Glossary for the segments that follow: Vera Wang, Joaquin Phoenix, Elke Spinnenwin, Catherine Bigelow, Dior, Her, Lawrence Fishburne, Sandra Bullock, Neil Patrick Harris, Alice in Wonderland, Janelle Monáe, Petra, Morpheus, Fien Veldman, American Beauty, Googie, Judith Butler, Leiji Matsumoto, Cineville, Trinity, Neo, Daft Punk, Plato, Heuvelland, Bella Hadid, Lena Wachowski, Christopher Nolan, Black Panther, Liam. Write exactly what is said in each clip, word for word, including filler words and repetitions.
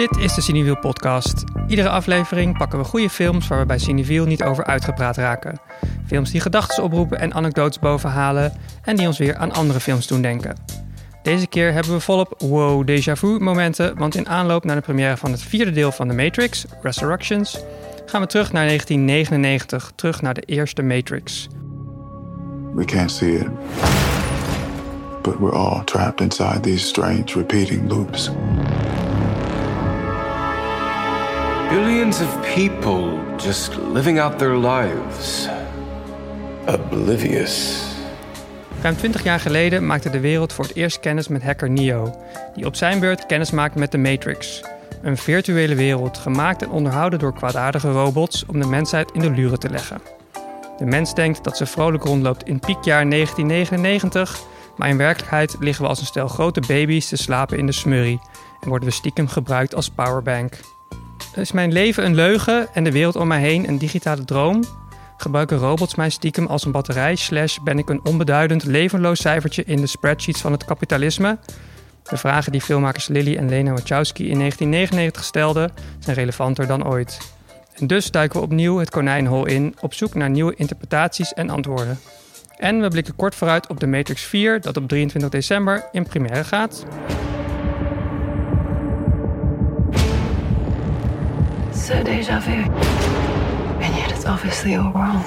Dit is de Cineville podcast. Iedere aflevering pakken we goede films waar we bij Cineville niet over uitgepraat raken. Films die gedachten oproepen en anekdotes bovenhalen en die ons weer aan andere films doen denken. Deze keer hebben we volop wow déjà vu momenten, want in aanloop naar de première van het vierde deel van de Matrix, Resurrections, gaan we terug naar negentien negenennegentig, terug naar de eerste Matrix. We can't see it, but we're all trapped inside these strange repeating loops. Billions of people just living out their lives, oblivious. Ruim twintig jaar geleden maakte de wereld voor het eerst kennis met hacker Neo, die op zijn beurt kennis maakt met de Matrix. Een virtuele wereld gemaakt en onderhouden door kwaadaardige robots om de mensheid in de luren te leggen. De mens denkt dat ze vrolijk rondloopt in piekjaar negentien negenennegentig, maar in werkelijkheid liggen we als een stel grote baby's te slapen in de smurrie en worden we stiekem gebruikt als powerbank. Is mijn leven een leugen en de wereld om mij heen een digitale droom? Gebruiken robots mij stiekem als een batterij? Slash ben ik een onbeduidend, levenloos cijfertje in de spreadsheets van het kapitalisme? De vragen die filmmakers Lily en Lena Wachowski in negentien negenennegentig stelden, zijn relevanter dan ooit. En dus duiken we opnieuw het konijnhol in, op zoek naar nieuwe interpretaties en antwoorden. En we blikken kort vooruit op de Matrix vier, dat op drieëntwintig december in première gaat. It's a déjà vu, and yet it's obviously all wrong.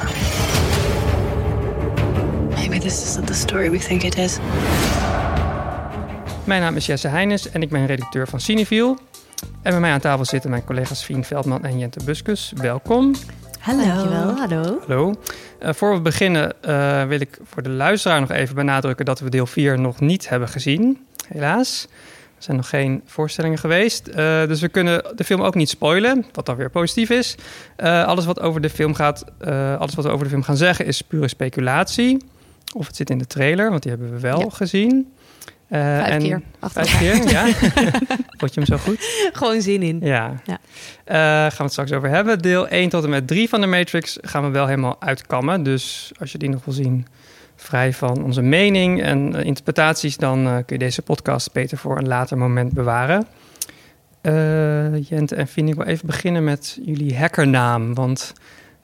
Maybe this isn't the story we think it is. Mijn naam is Jesse Heijnes en ik ben redacteur van Cineville. En bij mij aan tafel zitten mijn collega's Fien Veldman en Jente Buskus. Welkom. Hallo. Dankjewel. Hallo. Hallo. Uh, voor we beginnen uh, wil ik voor de luisteraar nog even benadrukken dat we deel vier nog niet hebben gezien. Helaas. Er zijn nog geen voorstellingen geweest. Uh, dus we kunnen de film ook niet spoilen, wat dan weer positief is. Uh, alles wat over de film gaat, uh, alles wat we over de film gaan zeggen is pure speculatie. Of het zit in de trailer, want die hebben we wel ja. gezien. Uh, vijf en keer. Vijf keer, ja. Vond je hem zo goed? Gewoon zin in. Ja. ja. Uh, gaan we het straks over hebben. Deel één tot en met drie van de Matrix gaan we wel helemaal uitkammen. Dus als je die nog wil zien, vrij van onze mening en uh, interpretaties, dan uh, kun je deze podcast beter voor een later moment bewaren. Uh, Jente en Fien, ik wil even beginnen met jullie hackernaam. Want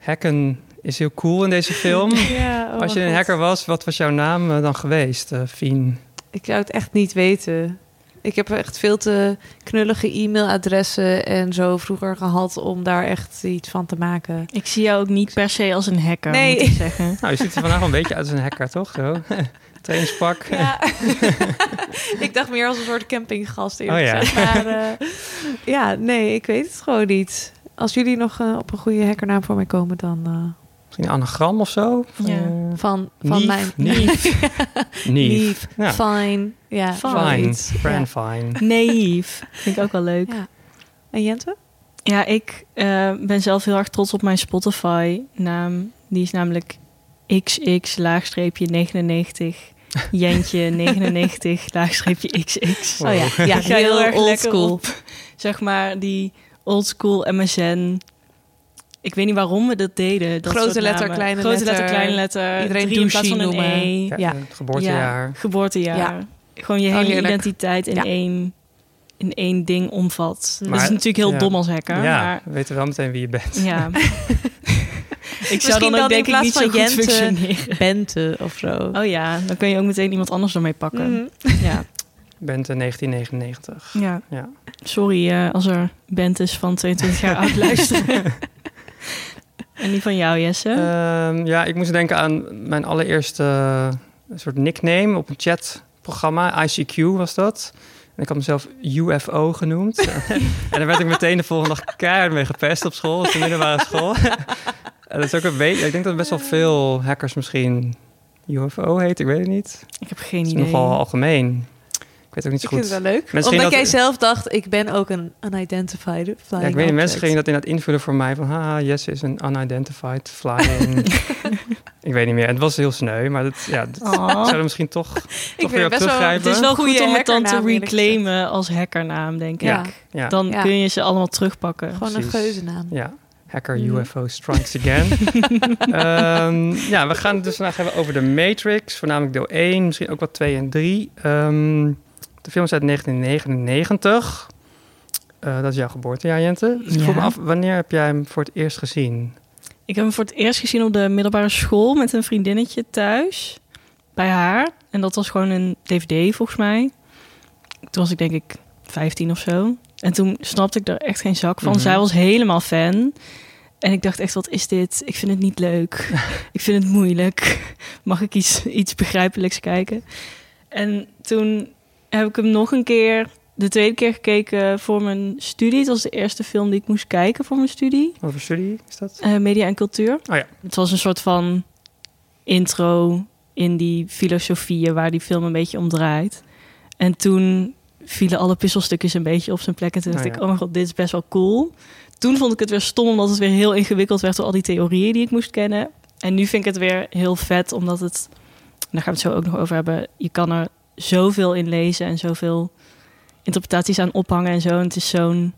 hacken is heel cool in deze film. Ja, oh, als je een hacker was, wat was jouw naam uh, dan geweest, uh, Fien? Ik zou het echt niet weten. Ik heb echt veel te knullige e-mailadressen en zo vroeger gehad om daar echt iets van te maken. Ik zie jou ook niet per se als een hacker, nee. moet ik zeggen. Nou, je ziet er vandaag een beetje uit als een hacker, toch? Zo. Trainingspak. Ja. Ik dacht meer als een soort campinggast. Oh ja. Maar uh, ja, nee, ik weet het gewoon niet. Als jullie nog uh, op een goede hackernaam voor mij komen, dan... Uh... Misschien een anagram of zo? Van, ja. van, van Nief, mijn... Nief. Nief. Ja. Fine. Ja. Fine. Brand fine. Ja. Naïef. Vind ik ook wel leuk. Ja. En Jente? Ja, ik uh, ben zelf heel erg trots op mijn Spotify-naam. Die is namelijk xx-negenennegentig. Jentje negenennegentig-xx. Wow. Oh ja, ja. Ik ga heel, heel erg old school. Op, zeg maar die old school M S N... Ik weet niet waarom we dat deden. Dat grote letter, namen. kleine Grote letter, letter, kleine letter. Iedereen drie in plaats van een E. Ja, ja. Het geboortejaar. Ja, geboortejaar. Ja. Gewoon je hele Heerlijk. identiteit in, ja. één, in één ding omvat. Maar, dat is natuurlijk heel ja. dom als hacker. Ja, maar... we weten wel meteen wie je bent. Ja. Ik zou dan ook dan denk ik niet zo goed functioneren. Bente of zo. Oh ja, dan kun je ook meteen iemand anders ermee pakken. Mm. Ja. Bente negentien negenennegentig. Ja. ja. Sorry uh, als er Bentes van tweeëntwintig jaar oud luisteren. En die van jou, Jesse? Uh, ja, ik moest denken aan mijn allereerste uh, soort nickname op een chatprogramma. I C Q was dat. En ik had mezelf U F O genoemd. En daar werd ik meteen de volgende dag keihard mee gepest op school. Op de middelbare school. En dat is ook een beetje... Ik denk dat best wel veel hackers misschien U F O heet. Ik weet het niet. Ik heb geen idee. Het is nogal algemeen. Ik weet ook niet zo goed. Ik vind het wel leuk. Mensen Omdat jij dat... zelf dacht, ik ben ook een unidentified flying ja, ik weet niet, mensen gingen dat inderdaad invullen voor mij. Van, haha, Jesse is een unidentified flying... ik weet niet meer. En het was heel sneu, maar dat, ja, dat zou er misschien toch, toch weer op teruggrijpen. Wel, het is wel goed om het dan te reclaimen als hackernaam, denk ik. Ja. Ja. Dan ja. kun je ze allemaal terugpakken. Gewoon Precies. een geuzennaam. Ja. Hacker U F O strikes again. um, ja, we gaan het dus vandaag hebben over de Matrix. Voornamelijk deel één, misschien ook wat twee en drie. Um, De film is uit negentien negenennegentig. Uh, dat is jouw geboortejaar, Jente. Dus ik ja. vroeg me af, wanneer heb jij hem voor het eerst gezien? Ik heb hem voor het eerst gezien op de middelbare school met een vriendinnetje thuis. Bij haar. En dat was gewoon een D V D volgens mij. Toen was ik denk ik vijftien of zo. En toen snapte ik er echt geen zak van. Mm-hmm. Zij was helemaal fan. En ik dacht echt, wat is dit? Ik vind het niet leuk. Ik vind het moeilijk. Mag ik iets, iets begrijpelijks kijken? En toen heb ik hem nog een keer... de tweede keer gekeken voor mijn studie. Het was de eerste film die ik moest kijken voor mijn studie. Wat voor studie is dat? Uh, media en cultuur. Oh ja. Het was een soort van intro in die filosofieën waar die film een beetje om draait. En toen vielen alle puzzelstukjes een beetje op zijn plek. En toen dacht oh ja. ik, oh mijn god, dit is best wel cool. Toen vond ik het weer stom omdat het weer heel ingewikkeld werd door al die theorieën die ik moest kennen. En nu vind ik het weer heel vet omdat het... daar gaan we het zo ook nog over hebben. Je kan er zoveel in lezen en zoveel... interpretaties aan ophangen en zo. En het is zo'n...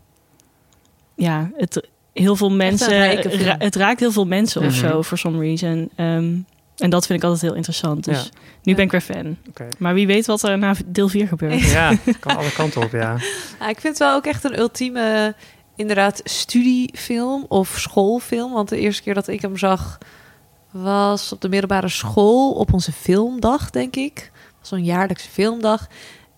Ja, het, heel veel mensen... Ra- het raakt heel veel mensen mm-hmm. of zo, for some reason. Um, en dat vind ik altijd heel interessant. Dus ja. nu ja. ben ik weer fan. Okay. Maar wie weet wat er na deel vier gebeurt. Ja, kan alle kanten op, ja. ja. Ik vind het wel ook echt een ultieme... inderdaad, studiefilm of schoolfilm. Want de eerste keer dat ik hem zag... was op de middelbare school... op onze filmdag, denk ik. Zo'n jaarlijkse filmdag...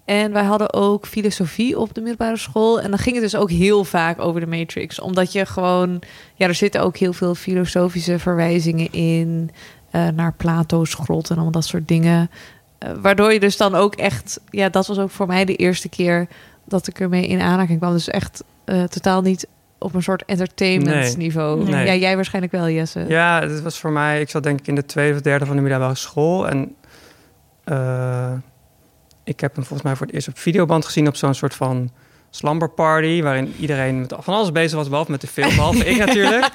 En wij hadden ook filosofie op de middelbare school. En dan ging het dus ook heel vaak over de Matrix. Omdat je gewoon... Ja, er zitten ook heel veel filosofische verwijzingen in. Uh, naar Plato's grot en allemaal dat soort dingen. Uh, waardoor je dus dan ook echt... Ja, dat was ook voor mij de eerste keer dat ik ermee in aanraking kwam. Dus echt uh, totaal niet op een soort entertainmentniveau. Nee. Nee. Ja, jij waarschijnlijk wel, Jesse. Ja, het was voor mij... Ik zat denk ik in de tweede of derde van de middelbare school. En... Uh... Ik heb hem volgens mij voor het eerst op videoband gezien... op zo'n soort van slumberparty... waarin iedereen met van alles bezig was... behalve met de film, behalve ik natuurlijk.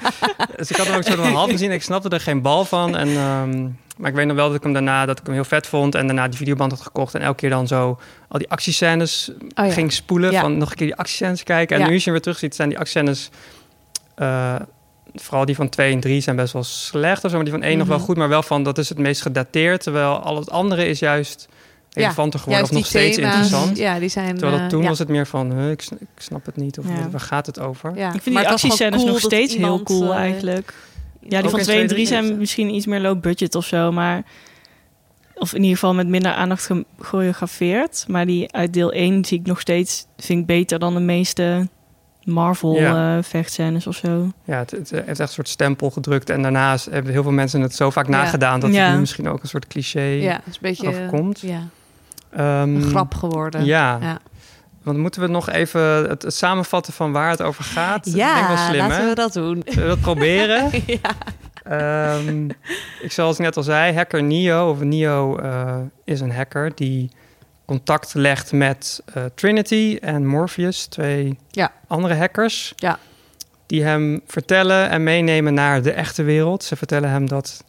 Dus ik had hem ook soort van half gezien. Ik snapte er geen bal van. En, um, maar ik weet nog wel dat ik hem daarna dat ik hem heel vet vond... en daarna die videoband had gekocht... en elke keer dan zo al die actiescènes oh, ja. ging spoelen... Ja. van nog een keer die actiescènes kijken. En ja. nu als je hem weer terugziet, zijn die actiescènes... Uh, vooral die van twee en drie zijn best wel slecht of zo... maar die van één mm-hmm. nog wel goed, maar wel van... dat is het meest gedateerd, terwijl al het andere is juist... relevanter ja, geworden of nog steeds thema's, interessant. Ja, die zijn, Terwijl dat toen uh, was ja. het meer van, huh, ik, ik snap het niet of ja. waar gaat het over? Ja. Ik vind maar die actiescènes cool nog steeds iemand, heel cool uh, eigenlijk. Ja, die ook van twee en drie zijn misschien iets meer low budget of zo, maar of in ieder geval met minder aandacht gechoreografeerd. Maar die uit deel één zie ik nog steeds, vind ik beter dan de meeste Marvel ja. uh, vechtscènes of zo. Ja, het, het heeft echt een soort stempel gedrukt. En daarnaast hebben heel veel mensen het zo vaak ja. nagedaan... dat ja. het nu misschien ook een soort cliché ja, is een beetje, overkomt. Ja. Um, een grap geworden. Ja. ja. Want moeten we nog even het, het samenvatten van waar het over gaat? Ja, ik denk wel slim, laten hè? we dat doen. Zullen we dat proberen? ja. um, ik zoals ik net al zei, hacker Neo, of Neo uh, is een hacker die contact legt met uh, Trinity en Morpheus, twee ja. andere hackers. Ja. Die hem vertellen en meenemen naar de echte wereld. Ze vertellen hem dat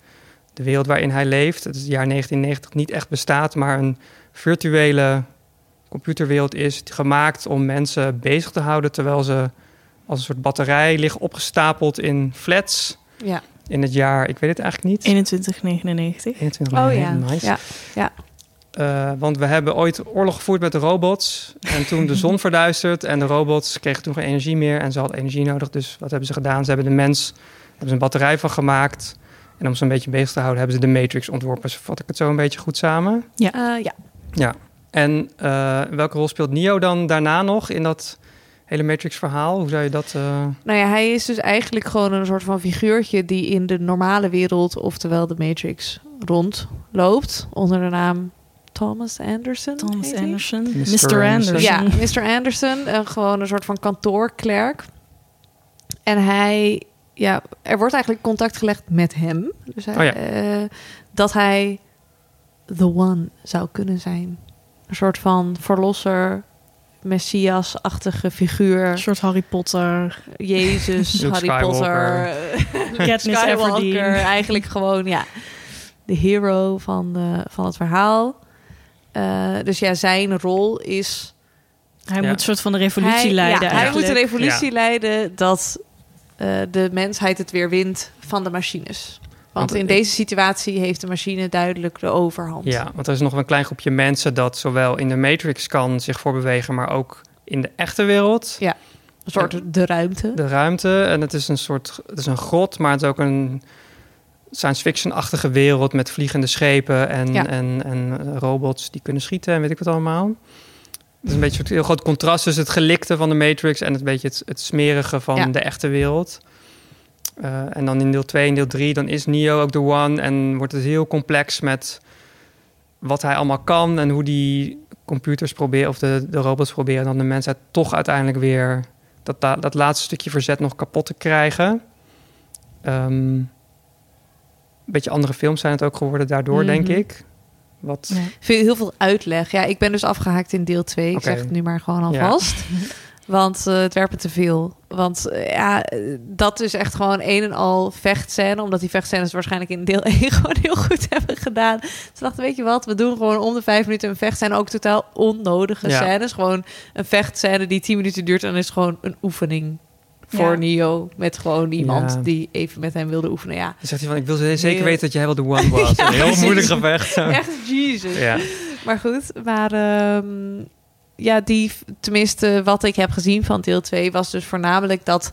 de wereld waarin hij leeft, het jaar negentien negentig, niet echt bestaat, maar een virtuele computerwereld is gemaakt om mensen bezig te houden... terwijl ze als een soort batterij liggen opgestapeld in flats. Ja. In het jaar, ik weet het eigenlijk niet. eenentwintig negenennegentig. eenentwintig negenennegentig, oh, nice. Ja. ja. Uh, want we hebben ooit oorlog gevoerd met de robots... en toen de zon verduisterd en de robots kregen toen geen energie meer... en ze hadden energie nodig, dus wat hebben ze gedaan? Ze hebben de mens, hebben ze een batterij van gemaakt... en om ze een beetje bezig te houden hebben ze de Matrix ontworpen. Dus vat ik het zo een beetje goed samen? Ja, uh, ja. Ja, en uh, welke rol speelt Neo dan daarna nog in dat hele Matrix-verhaal? Hoe zou je dat... Uh... Nou ja, hij is dus eigenlijk gewoon een soort van figuurtje... die in de normale wereld, oftewel de Matrix, rondloopt... onder de naam Thomas Anderson. Thomas Anderson. mister Anderson. Ja, mister Anderson. Uh, gewoon een soort van kantoorklerk. En hij... Ja, er wordt eigenlijk contact gelegd met hem. Dus hij, oh ja. uh, dat hij... the one zou kunnen zijn. Een soort van verlosser, messias-achtige figuur. Een soort Harry Potter. Jezus, Harry Skywalker. Potter. Katniss Everdeen. Eigenlijk gewoon, ja, de hero van, de, van het verhaal. Uh, dus ja, zijn rol is... Hij ja. moet een soort van de revolutie hij, leiden. Ja, hij moet de revolutie ja. leiden dat uh, de mensheid het weer wint van de machines. Want in deze situatie heeft de machine duidelijk de overhand. Ja, want er is nog een klein groepje mensen dat zowel in de Matrix kan zich voorbewegen, maar ook in de echte wereld. Ja. Een soort en, de ruimte. De ruimte. En het is een soort... Het is een grot, maar het is ook een science fiction-achtige wereld met vliegende schepen en, ja. en, en robots die kunnen schieten en weet ik wat allemaal. Het is een beetje een heel groot contrast tussen het gelikte van de Matrix en het beetje het, het smerige van ja. de echte wereld. Uh, en dan in deel twee en deel drie, dan is Neo ook de one en wordt het heel complex met wat hij allemaal kan en hoe die computers proberen of de, de robots proberen dan de mensheid toch uiteindelijk weer dat, dat, dat laatste stukje verzet nog kapot te krijgen. Um, Een beetje andere films zijn het ook geworden daardoor, mm-hmm. denk ik. Wat... Ja. Veel, heel veel uitleg. Ja, ik ben dus afgehaakt in deel twee. Okay. Ik zeg het nu maar gewoon alvast. Ja. Want uh, het werd me te veel. Want uh, ja, dat is echt gewoon een en al vechtscène. Omdat die vechtscènes waarschijnlijk in deel één gewoon heel goed hebben gedaan. Ze dachten, weet je wat, we doen gewoon om de vijf minuten een vechtscène. Ook totaal onnodige ja. scènes. Gewoon een vechtscène die tien minuten duurt. En is gewoon een oefening. Voor ja. Neo, met gewoon iemand ja. die even met hem wilde oefenen. Ja. Dan zegt hij van, ik wil zeker Neo. weten dat jij wel de one was. ja, een heel moeilijk gevecht. Echt, Jesus. Ja. Maar goed, maar um, ja, die, tenminste wat ik heb gezien van deel twee... was dus voornamelijk dat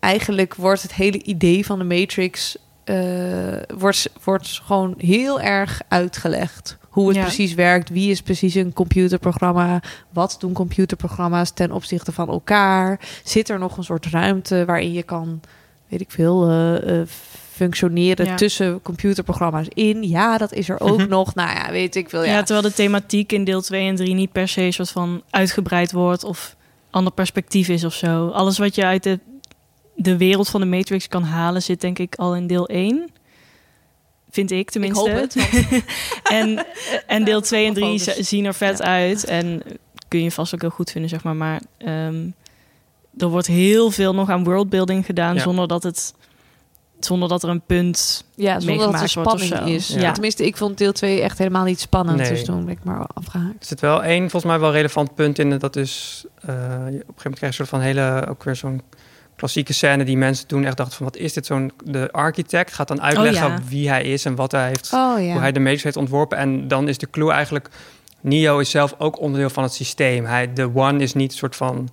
eigenlijk wordt het hele idee van de Matrix... Uh, wordt, wordt gewoon heel erg uitgelegd. Hoe het ja. precies werkt, wie is precies een computerprogramma... wat doen computerprogramma's ten opzichte van elkaar... zit er nog een soort ruimte waarin je kan, weet ik veel... Uh, uh, functioneren ja. tussen computerprogramma's in. Ja, dat is er ook mm-hmm. nog. Nou ja, weet ik veel. Ja. ja, terwijl de thematiek in deel twee en drie niet per se... soort van uitgebreid wordt of ander perspectief is of zo. Alles wat je uit de, de wereld van de Matrix kan halen... zit denk ik al in deel één... Vind ik tenminste. Ik hoop het, want... en, en deel twee en drie zien er vet ja. uit. En kun je vast ook heel goed vinden, zeg maar. Maar um, er wordt heel veel nog aan worldbuilding gedaan... Ja. zonder dat het zonder dat er een punt ja, zonder dat er spanning wordt is. Ja. Ja. Tenminste, ik vond deel twee echt helemaal niet spannend. Nee. Dus toen ben ik maar afgehaakt. Er zit wel één, volgens mij wel relevant punt in. Dat is, uh, op een gegeven moment krijg je een soort van hele... ook weer zo'n... klassieke scène die mensen toen echt dachten van... wat is dit zo'n... de architect gaat dan uitleggen oh, ja. wie hij is en wat hij heeft... Oh, ja. hoe hij de Matrix heeft ontworpen. En dan is de clue eigenlijk... Neo is zelf ook onderdeel van het systeem. Hij, de One is niet een soort van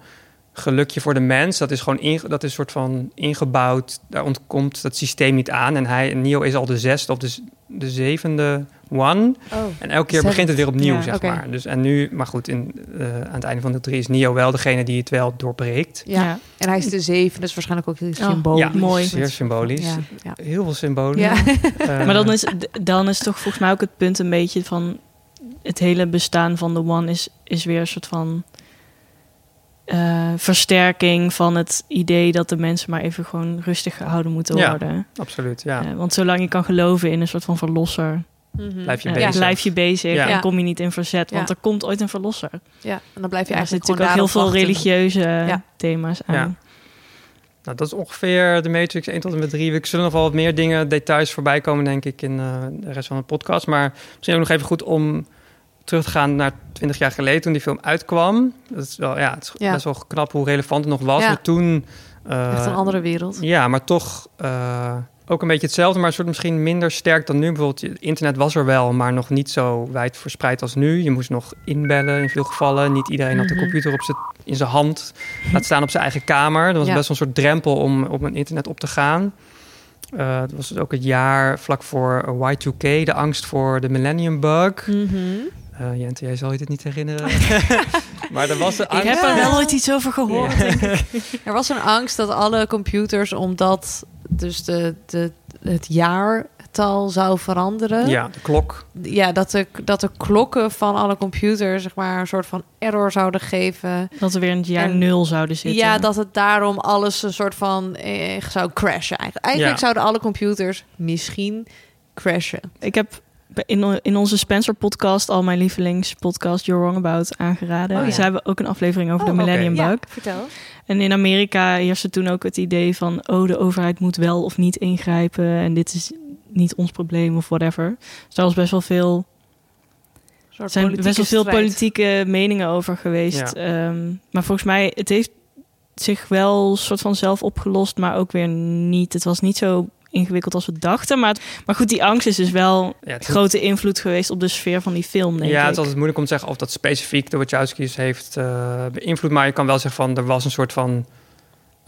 gelukje voor de mens. Dat is gewoon in, dat is soort van ingebouwd. Daar ontkomt dat systeem niet aan. En hij, Neo is al de zesde of de, de zevende One. Oh, en elke keer zet. begint het weer opnieuw, ja, zeg okay. maar. Dus en nu, maar goed, in, uh, aan het einde van de drie is Neo wel degene die het wel doorbreekt. Ja, ja. En hij is de zeven, dus waarschijnlijk ook heel symbolisch. Oh, ja, mooi. Zeer symbolisch. Ja, ja. Heel veel symbolen. Ja. Uh, maar dan is, dan is toch volgens mij ook het punt een beetje van... het hele bestaan van de One is, is weer een soort van... Uh, versterking van het idee dat de mensen maar even gewoon rustig gehouden moeten ja, worden. Absoluut, ja. Uh, want zolang je kan geloven in een soort van verlosser, mm-hmm. blijf je uh, bezig, blijf je bezig ja. en kom je niet in verzet, want ja. er komt ooit een verlosser. Ja, en dan blijf je ja, eigenlijk gewoon daar. Er zitten natuurlijk ook heel veel religieuze ja. thema's aan. Ja. Nou, dat is ongeveer de Matrix één tot en met drie. We zullen nog wel wat meer dingen, details voorbij komen, denk ik, in uh, de rest van de podcast. Maar misschien ook nog even goed om terug te gaan naar twintig jaar geleden toen die film uitkwam. Dat is wel, ja, het is ja. best wel knap hoe relevant het nog was. Ja. Maar toen... Uh, echt een andere wereld. Ja, maar toch uh, ook een beetje hetzelfde, maar een soort misschien minder sterk dan nu. Bijvoorbeeld, internet was er wel, maar nog niet zo wijd verspreid als nu. Je moest nog inbellen in veel gevallen. Niet iedereen had de computer op z'n, in zijn hand. Laat staan op zijn eigen kamer. Dat was ja. best wel een soort drempel om op een internet op te gaan. Uh, dat was dus ook het jaar vlak voor Y twee K, de angst voor de millennium bug. Mm-hmm. Uh, Jente, jij zal je dit niet herinneren. maar er was een angst. Ik heb er wel ooit iets over gehoord. Ja. Denk ik. Er was een angst dat alle computers, omdat dus de, de, het jaartal zou veranderen. Ja, de klok. Ja, dat de, dat de klokken van alle computers zeg maar een soort van error zouden geven. Dat er weer in het jaar en, nul zouden zitten. Ja, dat het daarom alles een soort van eh, zou crashen. Eigenlijk, eigenlijk ja. zouden alle computers misschien crashen. Ik heb... In, in onze Spencer-podcast, al mijn lievelingspodcast, You're Wrong About, aangeraden. Oh, ja. Ze hebben ook een aflevering over oh, de Millennium okay. Bug. Ja, vertel. En in Amerika heerste toen ook het idee van... oh, de overheid moet wel of niet ingrijpen... en dit is niet ons probleem of whatever. Dus daar was best wel veel... Er zijn best wel veel politieke meningen over geweest. Ja. Um, maar volgens mij, het heeft zich wel soort van zelf opgelost... maar ook weer niet. Het was niet zo... ingewikkeld als we dachten. Maar, maar goed, die angst is dus wel ja, het... grote invloed geweest op de sfeer van die film, denk ja, ik. Ja, het is altijd moeilijk om te zeggen of dat specifiek de Wachowski's heeft uh, beïnvloed. Maar je kan wel zeggen van, er was een soort van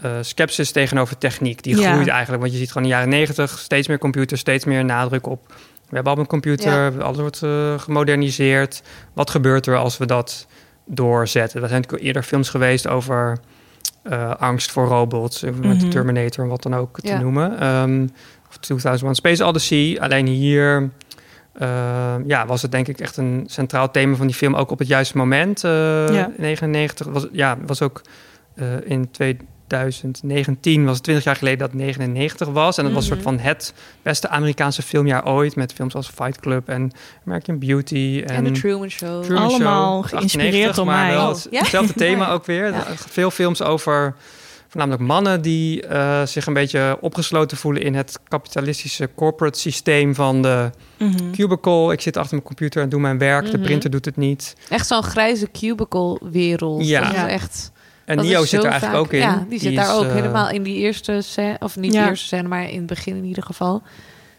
uh, scepsis tegenover techniek. Die ja. groeit eigenlijk, want je ziet gewoon in de jaren negentig steeds meer computers, steeds meer nadruk op. We hebben al een computer, ja. alles wordt uh, gemoderniseerd. Wat gebeurt er als we dat doorzetten? Er zijn natuurlijk eerder films geweest over uh, angst voor robots. Met mm-hmm. de Terminator en wat dan ook ja. te noemen. Um, of tweeduizend één A Space Odyssey. Alleen hier uh, ja, was het denk ik echt een centraal thema van die film. Ook op het juiste moment. Uh, ja. negenennegentig was, ja, was ook uh, in twintig negentien was het twintig jaar geleden dat negenennegentig was. En dat was mm-hmm. soort van het beste Amerikaanse filmjaar ooit. Met films als Fight Club en American Beauty. En, en The Truman Show. Truman Allemaal Show, geïnspireerd door mij. Wel het, ja? Hetzelfde thema ook weer. Ja. Veel films over voornamelijk mannen die uh, zich een beetje opgesloten voelen in het kapitalistische corporate systeem van de mm-hmm. cubicle. Ik zit achter mijn computer en doe mijn werk. Mm-hmm. De printer doet het niet. Echt zo'n grijze cubicle wereld. Ja. Dat is echt... En dat Neo zit er eigenlijk vaak ook in. Ja, die zit die daar is, ook uh... helemaal in die eerste scène. Of niet ja. de eerste scène, maar in het begin in ieder geval.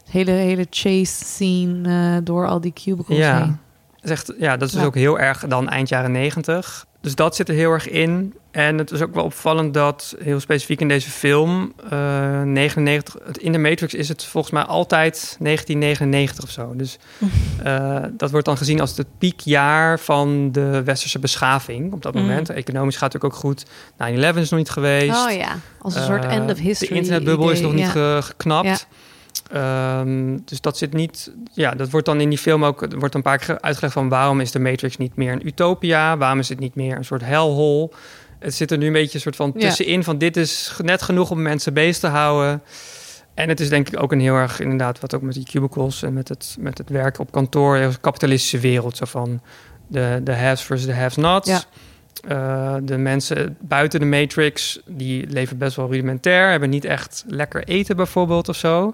De hele, hele chase scene uh, door al die cubicles ja. heen. Dat is, echt, ja, dat is ja. dus ook heel erg dan eind jaren negentig. Dus dat zit er heel erg in. En het is ook wel opvallend dat heel specifiek in deze film... Uh, negenennegentig, in de Matrix is het volgens mij altijd negentien negenennegentig of zo. Dus uh, dat wordt dan gezien als het piekjaar van de westerse beschaving op dat mm. moment. Economisch gaat het ook goed. nine eleven is nog niet geweest. Oh ja, als een uh, soort end of history. De internetbubbel is nog niet ja. ge- geknapt. Ja. Um, dus dat zit niet... Ja, dat wordt dan in die film ook... wordt een paar keer uitgelegd van... waarom is de Matrix niet meer een utopia? Waarom is het niet meer een soort hellhol? Het zit er nu een beetje een soort van tussenin... Ja. van dit is net genoeg om mensen bezig te houden. En het is denk ik ook een heel erg... inderdaad, wat ook met die cubicles... en met het, met het werk op kantoor... een kapitalistische wereld, zo van... de, de haves versus de have-nots... Ja. Uh, de mensen buiten de Matrix... die leven best wel rudimentair... hebben niet echt lekker eten bijvoorbeeld of zo...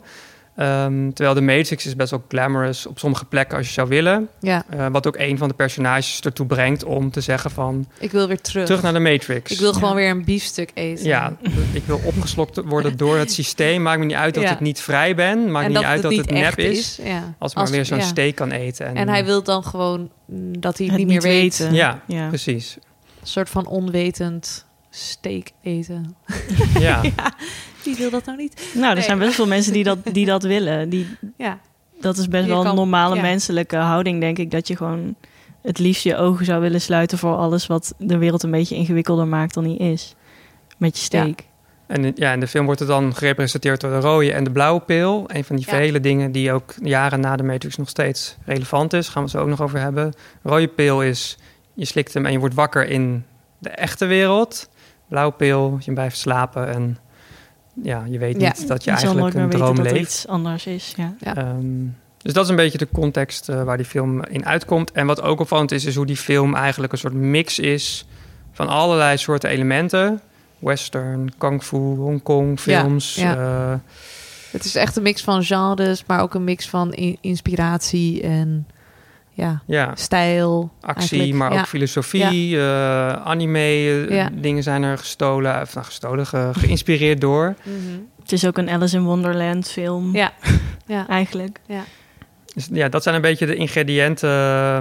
Um, terwijl de Matrix is best wel glamorous op sommige plekken als je zou willen. Ja. Uh, wat ook een van de personages ertoe brengt om te zeggen van... Ik wil weer terug. Terug naar de Matrix. Ik wil gewoon ja. weer een biefstuk eten. Ja, ik wil opgeslokt worden door het systeem. Maakt me niet uit dat ja. ik niet vrij ben. Maakt me niet uit dat het, niet het nep is. is. Ja. Als ik maar weer zo'n ja. steak kan eten. En, en hij wil dan gewoon dat hij het niet meer weet. weet. Ja, ja, precies. Een soort van onwetend... steak eten. Ja. ja. Die wil dat nou niet. Nou, er nee. zijn best veel mensen die dat, die dat willen. Die, ja. Dat is best je wel kan, een normale ja. menselijke houding, denk ik. Dat je gewoon het liefst je ogen zou willen sluiten... voor alles wat de wereld een beetje ingewikkelder maakt dan die is. Met je steak. Ja. En ja, in de film wordt het dan gerepresenteerd door de rode en de blauwe pil. Een van die ja. vele dingen die ook jaren na de Matrix nog steeds relevant is. Gaan we het zo ook nog over hebben. Rode pil is, je slikt hem en je wordt wakker in de echte wereld... blauwe pil, je blijft slapen en ja, je weet niet ja, dat je eigenlijk een droom leeft. Iets anders is. Ja. Ja. Um, dus dat is een beetje de context uh, waar die film in uitkomt. En wat ook opvallend is, is hoe die film eigenlijk een soort mix is van allerlei soorten elementen: western, kung fu, Hongkong films. Ja, ja. Uh, Het is echt een mix van genres, maar ook een mix van i- inspiratie en. Ja. ja, stijl. Actie, eigenlijk. maar ja. ook filosofie. Ja. Uh, anime, ja. dingen zijn er gestolen. Of nou, gestolen, ge- geïnspireerd door. Mm-hmm. Het is ook een Alice in Wonderland film. Ja, ja. eigenlijk. Ja. Dus, ja, dat zijn een beetje de ingrediënten... Uh,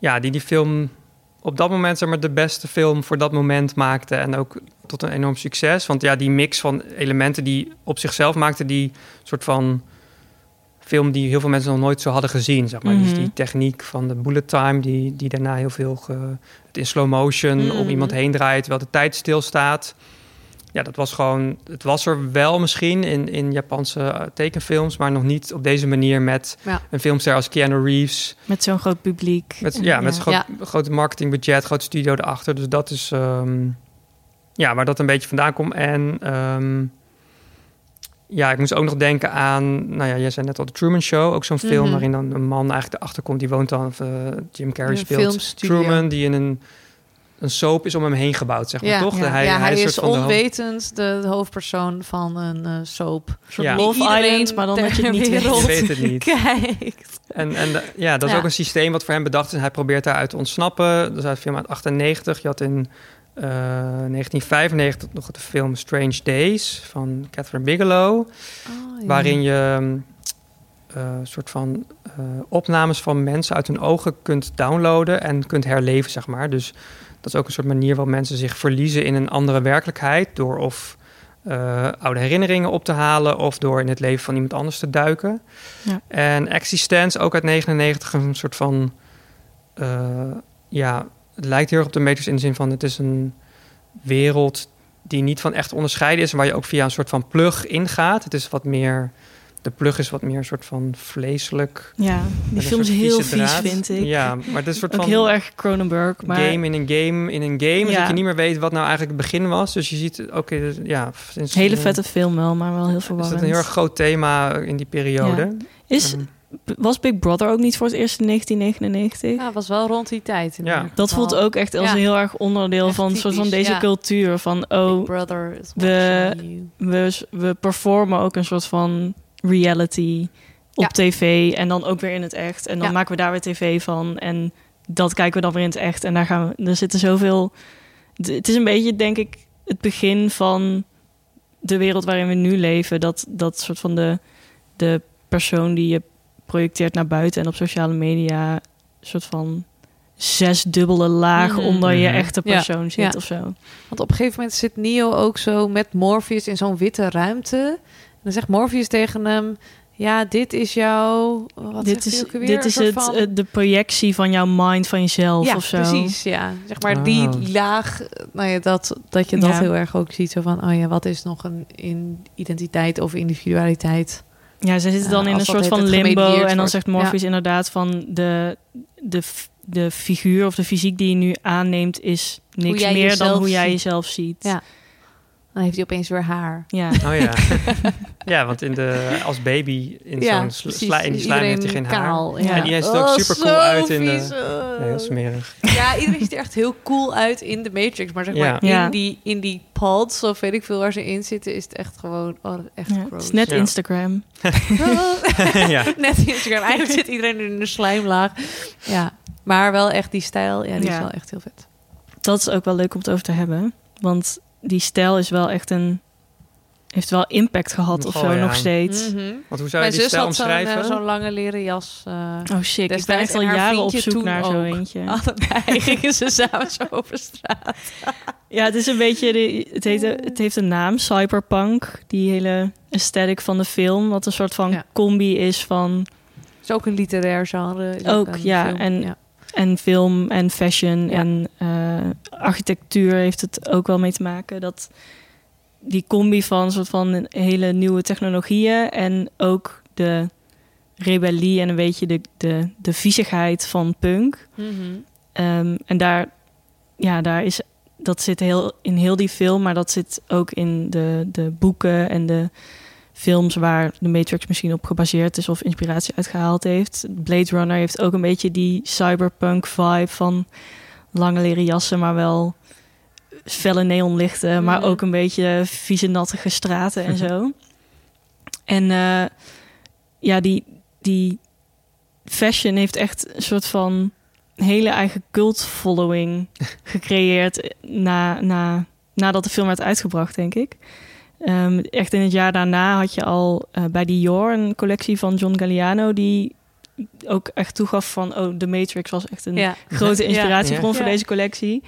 ja, die die film op dat moment... zeg maar, de beste film voor dat moment maakte. En ook tot een enorm succes. Want ja, die mix van elementen die op zichzelf maakten... die soort van... film die heel veel mensen nog nooit zo hadden gezien, zeg maar. Mm-hmm. Dus die techniek van de bullet time... die, die daarna heel veel ge, het in slow motion mm-hmm. om iemand heen draait... terwijl de tijd stilstaat. Ja, dat was gewoon... Het was er wel misschien in, in Japanse tekenfilms... maar nog niet op deze manier met ja. een filmster als Keanu Reeves. Met zo'n groot publiek. Met, ja, met zo'n ja. groot, groot marketingbudget, groot studio erachter. Dus dat is... Um, ja, waar dat een beetje vandaan komt. En... Um, Ja, ik moest ook nog denken aan... Nou ja, jij zei net al, The Truman Show. Ook zo'n film mm-hmm. waarin dan een man eigenlijk erachter komt... die woont dan... Of, uh, Jim Carrey speelt Truman... die in een, een soap is om hem heen gebouwd, zeg maar, ja, toch? Ja, hij, ja, hij, hij is, is soort van onwetend de, ho- de hoofdpersoon van een uh, soap. Soort ja. Love Island, maar dan dat je het niet weet. Je weet het niet. Kijkt. En, en de, ja, dat is ja. ook een systeem wat voor hem bedacht is. En hij probeert daaruit te ontsnappen. Dus uit film uit achtennegentig. Je had in Uh, negentien vijfennegentig nog de film Strange Days van Catherine Bigelow. Oh, ja. Waarin je uh, soort van uh, opnames van mensen uit hun ogen kunt downloaden en kunt herleven, zeg maar. Dus dat is ook een soort manier waarop mensen zich verliezen in een andere werkelijkheid. Door of uh, oude herinneringen op te halen of door in het leven van iemand anders te duiken. Ja. En Existenz, ook uit negenennegentig, een soort van... Uh, ja... Het lijkt heel erg op de Matrix in de zin van... het is een wereld die niet van echt onderscheiden is... en waar je ook via een soort van plug ingaat. Het is wat meer... De plug is wat meer een soort van vleeselijk. Ja, die film is heel vies, vind ik. Ja, maar het is een soort ook van... heel erg Cronenberg. Maar... Game in een game in een game. Ja. Dat je niet meer weet wat nou eigenlijk het begin was. Dus je ziet, oké, okay, ja... Sinds hele vette een, film wel, maar wel heel verwarrend. Is dat een heel erg groot thema in die periode. Ja. Is... Um, Was Big Brother ook niet voor het eerst in negentien negenennegentig? Ja, het was wel rond die tijd. Ja. Dat voelt ook echt als ja. heel erg onderdeel echt van, typisch, soort van deze ja. cultuur. Van, oh, Big Brother is we, we, we performen ook een soort van reality op ja. tv. En dan ook weer in het echt. En dan ja. maken we daar weer tv van. En dat kijken we dan weer in het echt. En daar gaan we... Er zitten zoveel... Het is een beetje, denk ik, het begin van de wereld waarin we nu leven. Dat, dat soort van de, de persoon die je projecteert naar buiten en op sociale media een soort van zesdubbele laag mm-hmm. onder je echte persoon ja, zit ja. of zo. Want op een gegeven moment zit Neo ook zo met Morpheus in zo'n witte ruimte. En dan zegt Morpheus tegen hem... Ja, dit is jouw... Wat dit is, weer, dit is het, van... de projectie van jouw mind, van jezelf ja, of zo. Ja, precies, ja. Zeg maar oh. die laag, nou ja, dat, dat je dat ja. heel erg ook ziet. Zo van, oh ja, wat is nog een in identiteit of individualiteit... Ja, ze zitten dan uh, in een soort van limbo. En dan zegt Morpheus ja. inderdaad van... De, de, de figuur of de fysiek die je nu aanneemt... is niks meer dan hoe jij jezelf ziet. Ja. Dan heeft hij opeens weer haar. Ja, oh, ja. ja want in de, als baby in, ja, zo'n sla, in die slime heeft hij geen kaal, haar. Ja. En die ziet er ook oh, super cool uit. In de, uh, nee, heel smerig. Ja, iedereen ziet er echt heel cool uit in de Matrix. Maar zeg ja. maar in, ja. die, in die pods of weet ik veel waar ze in zitten... is het echt gewoon... Oh, echt ja, het is net ja. Instagram. ja. Net Instagram. Eigenlijk zit iedereen in een slijmlaag. Ja. Maar wel echt die stijl. Ja, die ja. is wel echt heel vet. Dat is ook wel leuk om het over te hebben. Want... die stijl is wel echt een... heeft wel impact gehad of zo, ja. nog steeds. Mm-hmm. Want hoe zou je die stijl omschrijven? Mijn zus had zo'n, uh, zo'n lange leren jas. Uh, oh, sick. Ik ben echt al jaren op zoek naar zo eentje. Allebei gingen ze samen zo over straat. ja, het is een beetje... De, het, heet, het heeft een naam, cyberpunk. Die hele aesthetic van de film. Wat een soort van ja. combi is van... Het is ook een literair genre. Ook, ook ja. Film. En... Ja. En film en fashion ja. en uh, architectuur heeft het ook wel mee te maken. Dat die combi van soort van hele nieuwe technologieën... en ook de rebellie en een beetje de, de, de viezigheid van punk. Mm-hmm. Um, en daar, ja, daar is, dat zit heel, in heel die film... maar dat zit ook in de, de boeken en de films... waar de Matrix misschien op gebaseerd is of inspiratie uitgehaald heeft. Blade Runner heeft ook een beetje die cyberpunk-vibe van lange leren jassen... maar wel felle neonlichten, mm. maar ook een beetje vieze nattige straten en zo. En uh, ja, die, die fashion heeft echt een soort van hele eigen cult-following gecreëerd... Na, na, nadat de film werd uitgebracht, denk ik. Um, echt in het jaar daarna had je al uh, bij Dior een collectie van John Galliano... die ook echt toegaf van... oh, de Matrix was echt een ja. grote inspiratiebron ja. voor ja. deze collectie.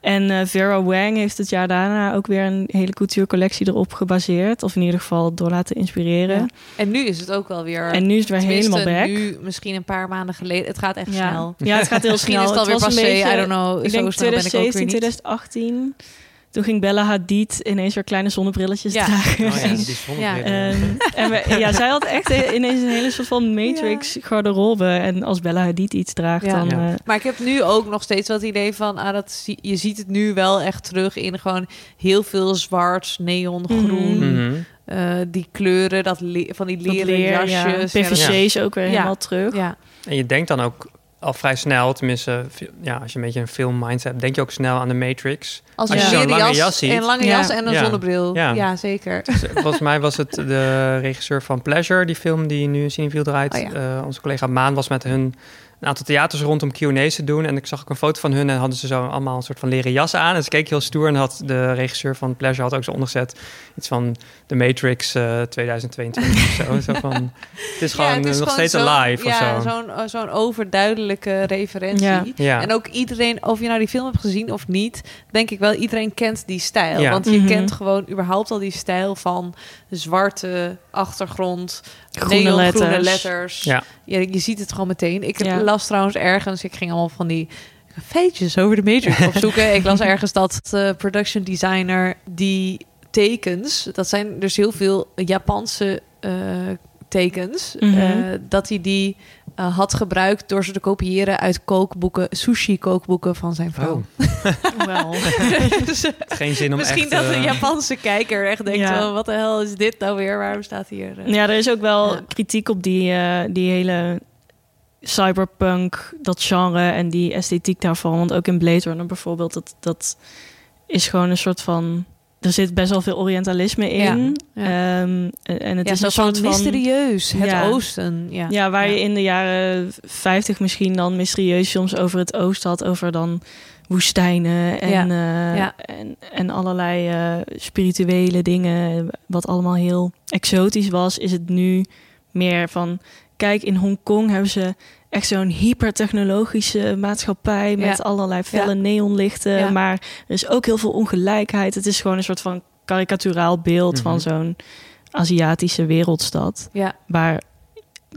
En uh, Vera Wang heeft het jaar daarna ook weer een hele couturecollectie erop gebaseerd. Of in ieder geval door laten inspireren. Ja. En nu is het ook wel weer... En nu is het weer helemaal back. Nu, misschien een paar maanden geleden. Het gaat echt ja. snel. Ja, het gaat heel misschien snel. Misschien is het alweer passé, beetje, I don't know. Ik zo denk snel twintig zeventien, ben ik ook weer twintig achttien... Toen ging Bella Hadid ineens weer kleine zonnebrilletjes ja. dragen. Oh ja, die zonnebrillen. Ja. En, en we, ja, zij had echt ineens een hele soort van Matrix ja. garderobe. En als Bella Hadid iets draagt, ja. dan... Ja. Uh... Maar ik heb nu ook nog steeds wel het idee van... Ah, dat zie, je ziet het nu wel echt terug in gewoon heel veel zwart, neon, groen. Mm-hmm. Uh, die kleuren, dat le- van die leren leer, jasjes. Ja. P V C's ja. ook weer ja. helemaal terug. Ja. En je denkt dan ook... al vrij snel, tenminste, ja, als je een beetje een film-mindset hebt... denk je ook snel aan de Matrix. Als, als je ja. zo'n lange jas ziet. En lange jas ja. en een ja. zonnebril. Ja, ja zeker. Dus, volgens mij was het de regisseur van Pleasure... die film die nu in Cineville draait. Oh, ja. uh, onze collega Maan was met hun een aantal theaters rondom Q and A's te doen. En ik zag ook een foto van hun en hadden ze zo allemaal een soort van leren jas aan. En ze keek heel stoer en had de regisseur van Pleasure had ook zo ondergezet. Iets van de Matrix uh, tweeduizend tweeëntwintig of zo. Zo van, het is gewoon ja, het is nog gewoon steeds zo'n, alive ja, of zo. Zo'n, zo'n overduidelijke referentie. Ja. Ja. En ook iedereen, of je nou die film hebt gezien of niet, denk ik wel, iedereen kent die stijl. Ja. Want je mm-hmm. kent gewoon überhaupt al die stijl van zwarte achtergrond, groene letters. Groene letters. Ja. Ja, je ziet het gewoon meteen. Ik ja. las trouwens ergens, ik ging allemaal van die feitjes over de Matrix opzoeken. Ik las ergens dat de production designer die tekens, dat zijn dus heel veel Japanse uh, tekens, mm-hmm. uh, dat hij die uh, had gebruikt door ze te kopiëren uit kookboeken, sushi-kookboeken van zijn vrouw. Oh. Wow. Dus, geen zin om misschien echt, dat de Japanse kijker echt denkt, ja. wat de hel is dit nou weer? Waarom staat hier? Uh, ja, er is ook wel ja. kritiek op die, uh, die hele cyberpunk, dat genre en die esthetiek daarvan. Want ook in Blade Runner bijvoorbeeld, dat, dat is gewoon een soort van... Er zit best wel veel orientalisme in. Ja, ja. Um, en het ja, is een soort van... mysterieus, het ja. oosten. Ja, ja waar ja. je in de jaren vijftig misschien dan mysterieus films over het oosten had. Over dan woestijnen en, ja. Uh, ja. en, en allerlei uh, spirituele dingen. Wat allemaal heel exotisch was, is het nu meer van... Kijk, in Hongkong hebben ze echt zo'n hypertechnologische maatschappij met ja. allerlei felle ja. neonlichten. Ja. Maar er is ook heel veel ongelijkheid. Het is gewoon een soort van karikaturaal beeld mm-hmm. van zo'n Aziatische wereldstad. Ja. Waar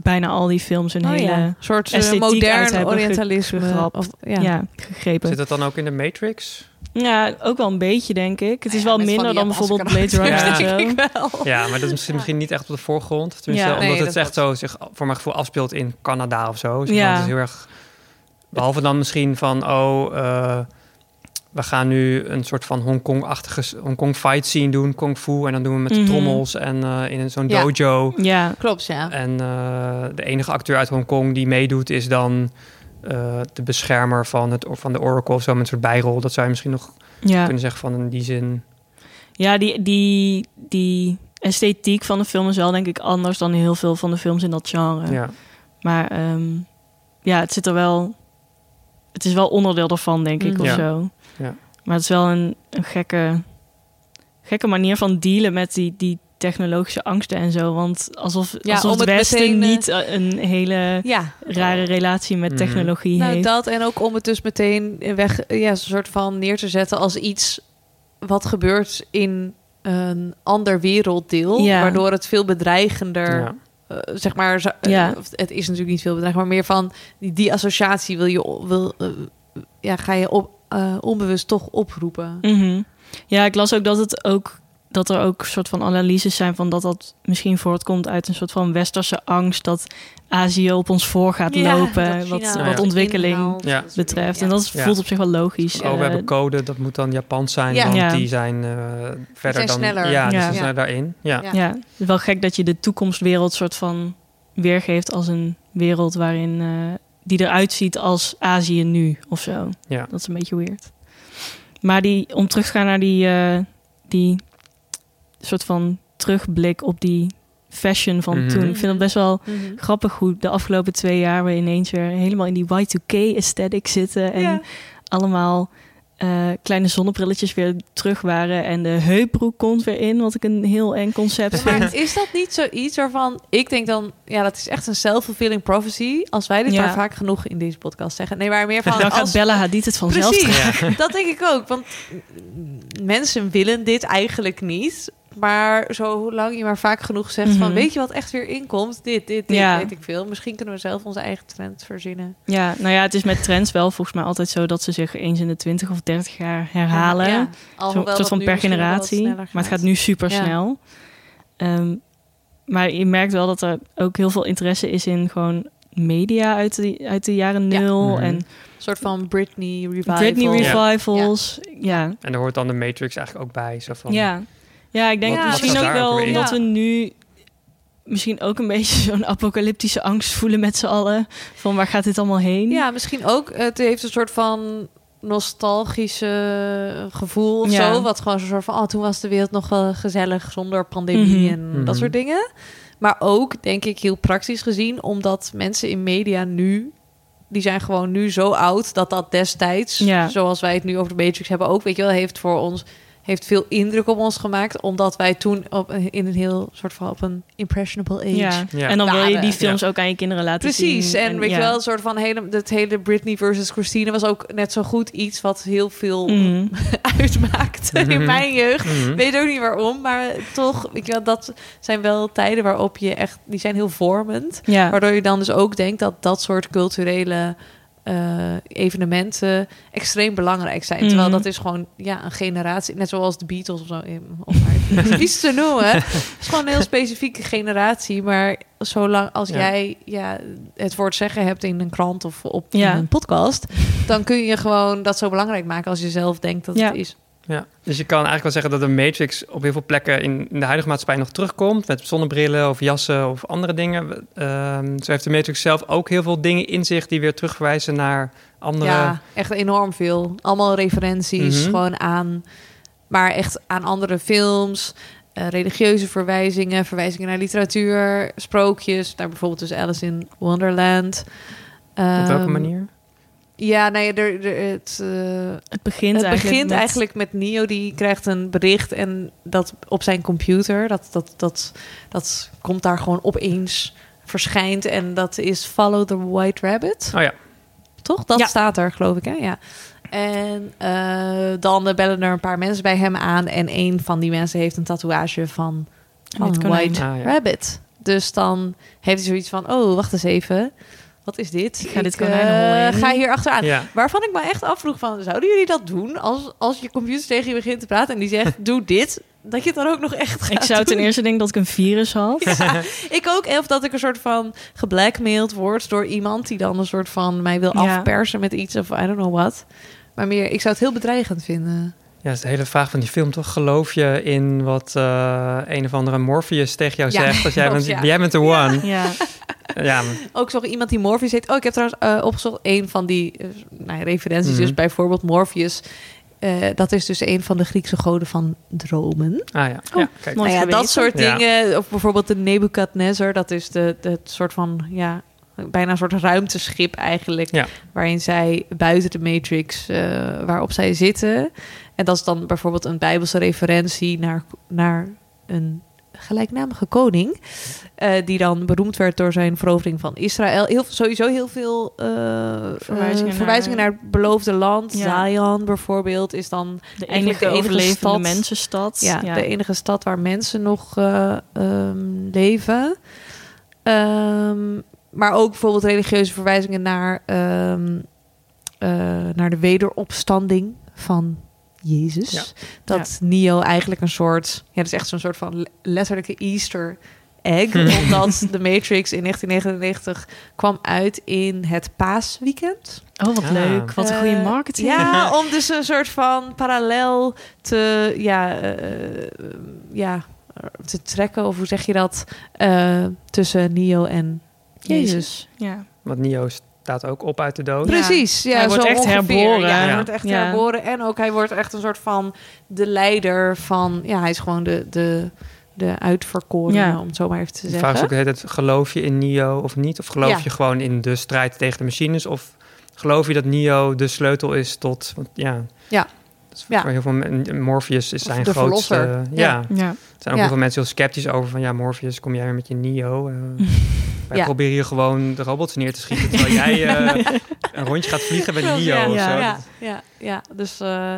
bijna al die films een oh, hele ja. soort uh, modern orientalisme ge- of, ja. Ja, gegrepen. Zit dat dan ook in de Matrix? Ja, ook wel een beetje, denk ik. Het is ja, wel minder dan bijvoorbeeld Blade Runner. Ja. Denk ik wel. Ja, maar dat is misschien ja. niet echt op de voorgrond. Tenminste, ja, omdat nee, het echt zo zich voor mijn gevoel afspeelt in Canada of zo. Dus ja. Het is heel erg... Behalve dan misschien van, oh, uh, we gaan nu een soort van Hongkong-achtige Hongkong fight scene doen, kung fu. En dan doen we met mm-hmm. de trommels en uh, in zo'n ja. dojo. Ja, klopt, ja. En uh, de enige acteur uit Hongkong die meedoet is dan... Uh, de beschermer van, het, van de Oracle of zo met een soort bijrol. Dat zou je misschien nog ja. kunnen zeggen van in die zin. Ja, die, die, die esthetiek van de film is wel denk ik anders dan heel veel van de films in dat genre. Ja. Maar um, ja, het zit er wel... Het is wel onderdeel daarvan, denk ik, mm. of ja. zo. Ja. Maar het is wel een, een gekke, gekke manier van dealen met die... die technologische angsten en zo, want alsof, ja, alsof het, het Westen meteen, niet een hele ja. rare relatie met technologie mm. heeft. Nou, dat en ook om het dus meteen weg, ja, een soort van neer te zetten als iets wat gebeurt in een ander werelddeel, ja. waardoor het veel bedreigender, ja. uh, zeg maar, uh, ja. het is natuurlijk niet veel bedreigend, maar meer van die, die associatie wil je, wil, uh, ja, ga je op, uh, onbewust toch oproepen. Mm-hmm. Ja, ik las ook dat het ook dat er ook soort van analyses zijn van dat dat misschien voortkomt uit een soort van westerse angst dat Azië op ons voor gaat ja, lopen, wat, nou, wat ja. ontwikkeling ja. betreft. Ja. En dat voelt ja. op zich wel logisch. Oh, we uh, hebben code, dat moet dan Japans zijn, ja. want ja. die zijn uh, verder die zijn dan... Sneller. Ja, die ja. zijn sneller daarin. Ja. Ja. Ja. Het is wel gek dat je de toekomstwereld soort van weergeeft als een wereld waarin... Uh, die eruit ziet als Azië nu of zo. Ja. Dat is een beetje weird. Maar die, om terug te gaan naar die... Uh, die een soort van terugblik op die fashion van mm-hmm. toen. Ik vind het best wel mm-hmm. grappig hoe de afgelopen twee jaar we ineens weer helemaal in die Y two K-aesthetic zitten. En ja. allemaal uh, kleine zonnebrilletjes weer terug waren. En de heupbroek komt weer in, wat ik een heel eng concept vind. Maar is dat niet zoiets waarvan... Ik denk dan, ja, dat is echt een self-fulfilling prophecy. Als wij dit ja. maar vaak genoeg in deze podcast zeggen. Nee, maar meer van... Dan als... gaat Bella Hadid het vanzelf dragen. Ja. Dat denk ik ook, want mensen willen dit eigenlijk niet... Maar zolang je maar vaak genoeg zegt mm-hmm. van... weet je wat echt weer inkomt? Dit, dit, dit, ja. weet ik veel. Misschien kunnen we zelf onze eigen trend verzinnen. Ja, nou ja, het is met trends wel volgens mij altijd zo... dat ze zich eens in de twintig of dertig jaar herhalen. Ja, ja. Zo'n soort van per generatie. Maar het gaat nu super snel. Ja. Um, maar je merkt wel dat er ook heel veel interesse is in gewoon media uit de, uit de jaren nul. Ja. Mm-hmm. En... een soort van Britney revival. Britney revivals, ja. ja. ja. En daar hoort dan de Matrix eigenlijk ook bij. Zo van... Ja. Ja, ik denk ja, misschien ook wel dat ja. we nu misschien ook een beetje zo'n apocalyptische angst voelen met z'n allen. Van waar gaat dit allemaal heen? Ja, misschien ook. Het heeft een soort van nostalgische gevoel of ja. zo. Wat gewoon zo'n soort van, oh, toen was de wereld nog wel gezellig zonder pandemie mm-hmm. en mm-hmm. dat soort dingen. Maar ook, denk ik, heel praktisch gezien, omdat mensen in media nu die zijn gewoon nu zo oud dat dat destijds, ja. zoals wij het nu over de Matrix hebben ook, weet je wel, heeft voor ons heeft veel indruk op ons gemaakt, omdat wij toen op in een heel soort van op een impressionable age. Ja. Ja. En dan wil je die films ja. ook aan je kinderen laten Precies. zien. Precies. En, en weet je ja. wel, een soort van hele, dat hele Britney versus Christine was ook net zo goed iets wat heel veel mm. uitmaakte mm-hmm. in mijn jeugd. Mm-hmm. Weet ook niet waarom, maar toch, weet je wel, dat zijn wel tijden waarop je echt, die zijn heel vormend, ja. waardoor je dan dus ook denkt dat dat soort culturele Uh, evenementen extreem belangrijk zijn. Mm-hmm. Terwijl dat is gewoon ja, een generatie, net zoals de Beatles of zo. Om maar iets te noemen. Het is gewoon een heel specifieke generatie. Maar zolang als ja. jij ja, het woord zeggen hebt in een krant of op ja. in een podcast, dan kun je gewoon dat zo belangrijk maken als je zelf denkt dat ja. het is. Ja. Dus je kan eigenlijk wel zeggen dat de Matrix op heel veel plekken in, in de huidige maatschappij nog terugkomt. Met zonnebrillen of jassen of andere dingen. Um, zo heeft de Matrix zelf ook heel veel dingen in zich die weer terugwijzen naar andere. Ja, echt enorm veel. Allemaal referenties mm-hmm. gewoon aan, maar echt aan andere films. Uh, religieuze verwijzingen, verwijzingen naar literatuur, sprookjes. Daar bijvoorbeeld dus Alice in Wonderland. Um, Op welke manier? Ja, nee, er, er, het, uh, het begint, het eigenlijk, begint met... eigenlijk met Neo. Die krijgt een bericht en dat op zijn computer. Dat, dat, dat, dat komt daar gewoon opeens, verschijnt. En dat is Follow the White Rabbit. Oh ja. Toch? Dat ja. staat er, geloof ik, hè? Ja. En uh, dan bellen er een paar mensen bij hem aan. En een van die mensen heeft een tatoeage van, van een White ah, ja. Rabbit. Dus dan heeft hij zoiets van, oh, wacht eens even, wat is dit? Ik ga, dit ik, uh, ga hier achteraan. Ja. Waarvan ik me echt afvroeg van, zouden jullie dat doen? Als, als je computer tegen je begint te praten en die zegt, doe dit, dat je het dan ook nog echt gaat Ik zou doen. Ten eerste denken dat ik een virus had. Ja, ik ook. Of dat ik een soort van geblackmailed word door iemand die dan een soort van mij wil ja. afpersen met iets of I don't know what. Maar meer, ik zou het heel bedreigend vinden. Ja, dat is de hele vraag van die film, toch? Geloof je in wat uh, een of andere Morpheus tegen jou ja, zegt? Als jij, bent, ja. jij bent de one. Ja. ja. Ja, maar ook zo iemand die Morpheus heet. Oh, ik heb trouwens uh, opgezocht een van die uh, nou, referenties. Mm-hmm. Dus bijvoorbeeld Morpheus. Uh, dat is dus een van de Griekse goden van dromen. Ah ja, oh, ja, kijk. Nou, ja dat soort dingen. Ja. Of bijvoorbeeld de Nebukadnezar. Dat is de, de het soort van, ja, bijna een soort ruimteschip eigenlijk. Ja. Waarin zij buiten de Matrix, uh, waarop zij zitten. En dat is dan bijvoorbeeld een Bijbelse referentie naar, naar een gelijknamige koning, uh, die dan beroemd werd door zijn verovering van Israël. Heel, sowieso heel veel uh, verwijzingen, uh, verwijzingen naar, naar het beloofde land. Ja. Zion bijvoorbeeld is dan de enige, de enige overlevende stad, mensenstad. Ja, ja, de enige stad waar mensen nog uh, um, leven. Um, maar ook bijvoorbeeld religieuze verwijzingen naar, um, uh, naar de wederopstanding van Jezus. Ja. Dat ja. Neo eigenlijk een soort, ja, dat is echt zo'n soort van letterlijke Easter egg. Omdat de Matrix in negentien negenennegentig kwam uit in het paasweekend. Oh, wat ja. leuk. Wat een goede marketing. Uh, ja, om dus een soort van parallel te, ja, uh, ja, te trekken, of hoe zeg je dat, uh, tussen Neo en Jezus. Jezus. Ja. Want Neo is staat ook op uit de dood. Precies, ja, hij wordt zo echt ongeveer herboren. Ja, hij ja. wordt echt ja. herboren. En ook hij wordt echt een soort van de leider van, ja, hij is gewoon de, de, de uitverkoren, ja. om het zo maar even te zeggen. Vaak is het, geloof je in Neo of niet? Of geloof ja. je gewoon in de strijd tegen de machines? Of geloof je dat Neo de sleutel is tot, want, ja. Ja. Dus ja. heel veel men, Morpheus is zijn grootste. Uh, ja. Ja. ja. Er zijn ook ja. heel veel mensen heel sceptisch over van, ja, Morpheus, kom jij weer met je Neo? Uh, Wij ja. proberen hier gewoon de robots neer te schieten, terwijl jij uh, een rondje gaat vliegen met Neo. Ja, of ja, zo. Ja, ja, ja. Dus uh,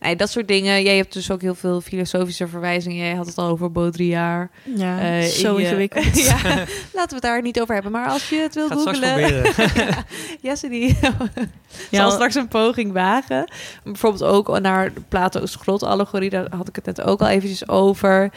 nee, dat soort dingen. Jij hebt dus ook heel veel filosofische verwijzingen. Jij had het al over Baudrillard. Ja, uh, zo ingewikkeld. Uh, ja, laten we het daar niet over hebben. Maar als je het wil googelen, Jesse die zal straks een poging wagen. Bijvoorbeeld ook naar Plato's grot-allegorie. Daar had ik het net ook al eventjes over.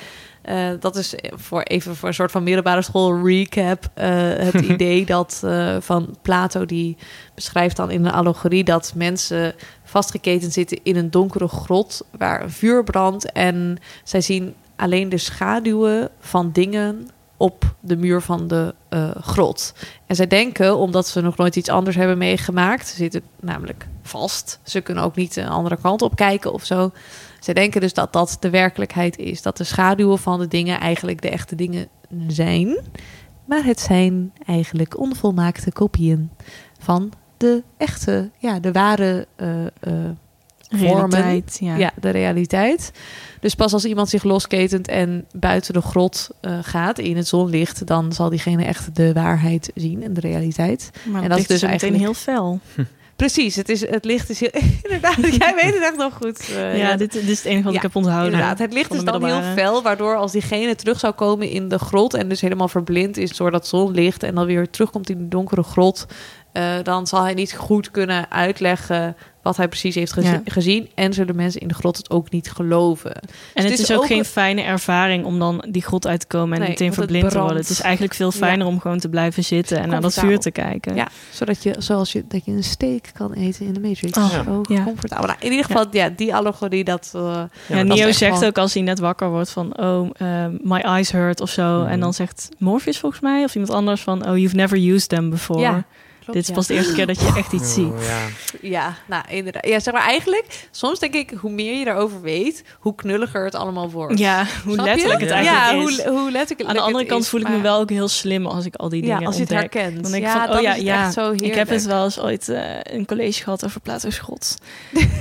Uh, dat is voor even voor een soort van middelbare school recap. Uh, het idee dat uh, van Plato, die beschrijft dan in een allegorie dat mensen vastgeketend zitten in een donkere grot waar een vuur brandt. En zij zien alleen de schaduwen van dingen op de muur van de uh, grot. En zij denken, omdat ze nog nooit iets anders hebben meegemaakt, ze zitten namelijk vast. Ze kunnen ook niet een andere kant op kijken of zo. Zij denken dus dat dat de werkelijkheid is. Dat de schaduwen van de dingen eigenlijk de echte dingen zijn. Maar het zijn eigenlijk onvolmaakte kopieën van de echte, ja, de ware uh, uh, realiteit, vormen. Ja. ja, de realiteit. Dus pas als iemand zich losketent en buiten de grot uh, gaat in het zonlicht, dan zal diegene echt de waarheid zien en de realiteit. Maar en dat is dus eigenlijk heel fel. Hm. Precies, het, is, het licht is heel... Inderdaad, jij weet het echt nog goed. Uh, ja, dit, dit is het enige wat ja, ik heb onthouden. Inderdaad, het licht is dan heel fel, waardoor als diegene terug zou komen in de grot en dus helemaal verblind is door dat zonlicht en dan weer terugkomt in de donkere grot, uh, dan zal hij niet goed kunnen uitleggen wat hij precies heeft gezi- ja. gezien. En zullen mensen in de grot het ook niet geloven. En dus het, het is ook, ook geen fijne ervaring om dan die grot uit te komen en nee, meteen verblind te worden. Het is eigenlijk veel fijner ja. om gewoon te blijven zitten en naar dat vuur te kijken. Ja, zodat je, zoals je, dat je een steak kan eten in de Matrix. Oh, ja. Ook ja. comfortabel. Nou, in ieder geval, ja, ja die allegorie. Dat, uh, ja, ja, dat Neo zegt gewoon ook als hij net wakker wordt van, oh, uh, my eyes hurt of zo. Mm. En dan zegt Morpheus volgens mij of iemand anders van, oh, you've never used them before. Ja. Klopt, dit is pas ja. de eerste keer dat je echt iets ziet. Oh, ja. ja, nou inderdaad. Ja, zeg maar eigenlijk, soms denk ik, hoe meer je daarover weet, hoe knulliger het allemaal wordt. Ja, hoe Snap letterlijk je? het eigenlijk ja, is. Ja, hoe, hoe letterlijk Aan de andere kant is, voel maar... ik me wel ook heel slim als ik al die dingen ontdek. Ja, als je het ontdek. herkent. Dan denk ik ja, van, oh ja, ja. Zo ik heb het wel eens ooit uh, een college gehad over Plato's God.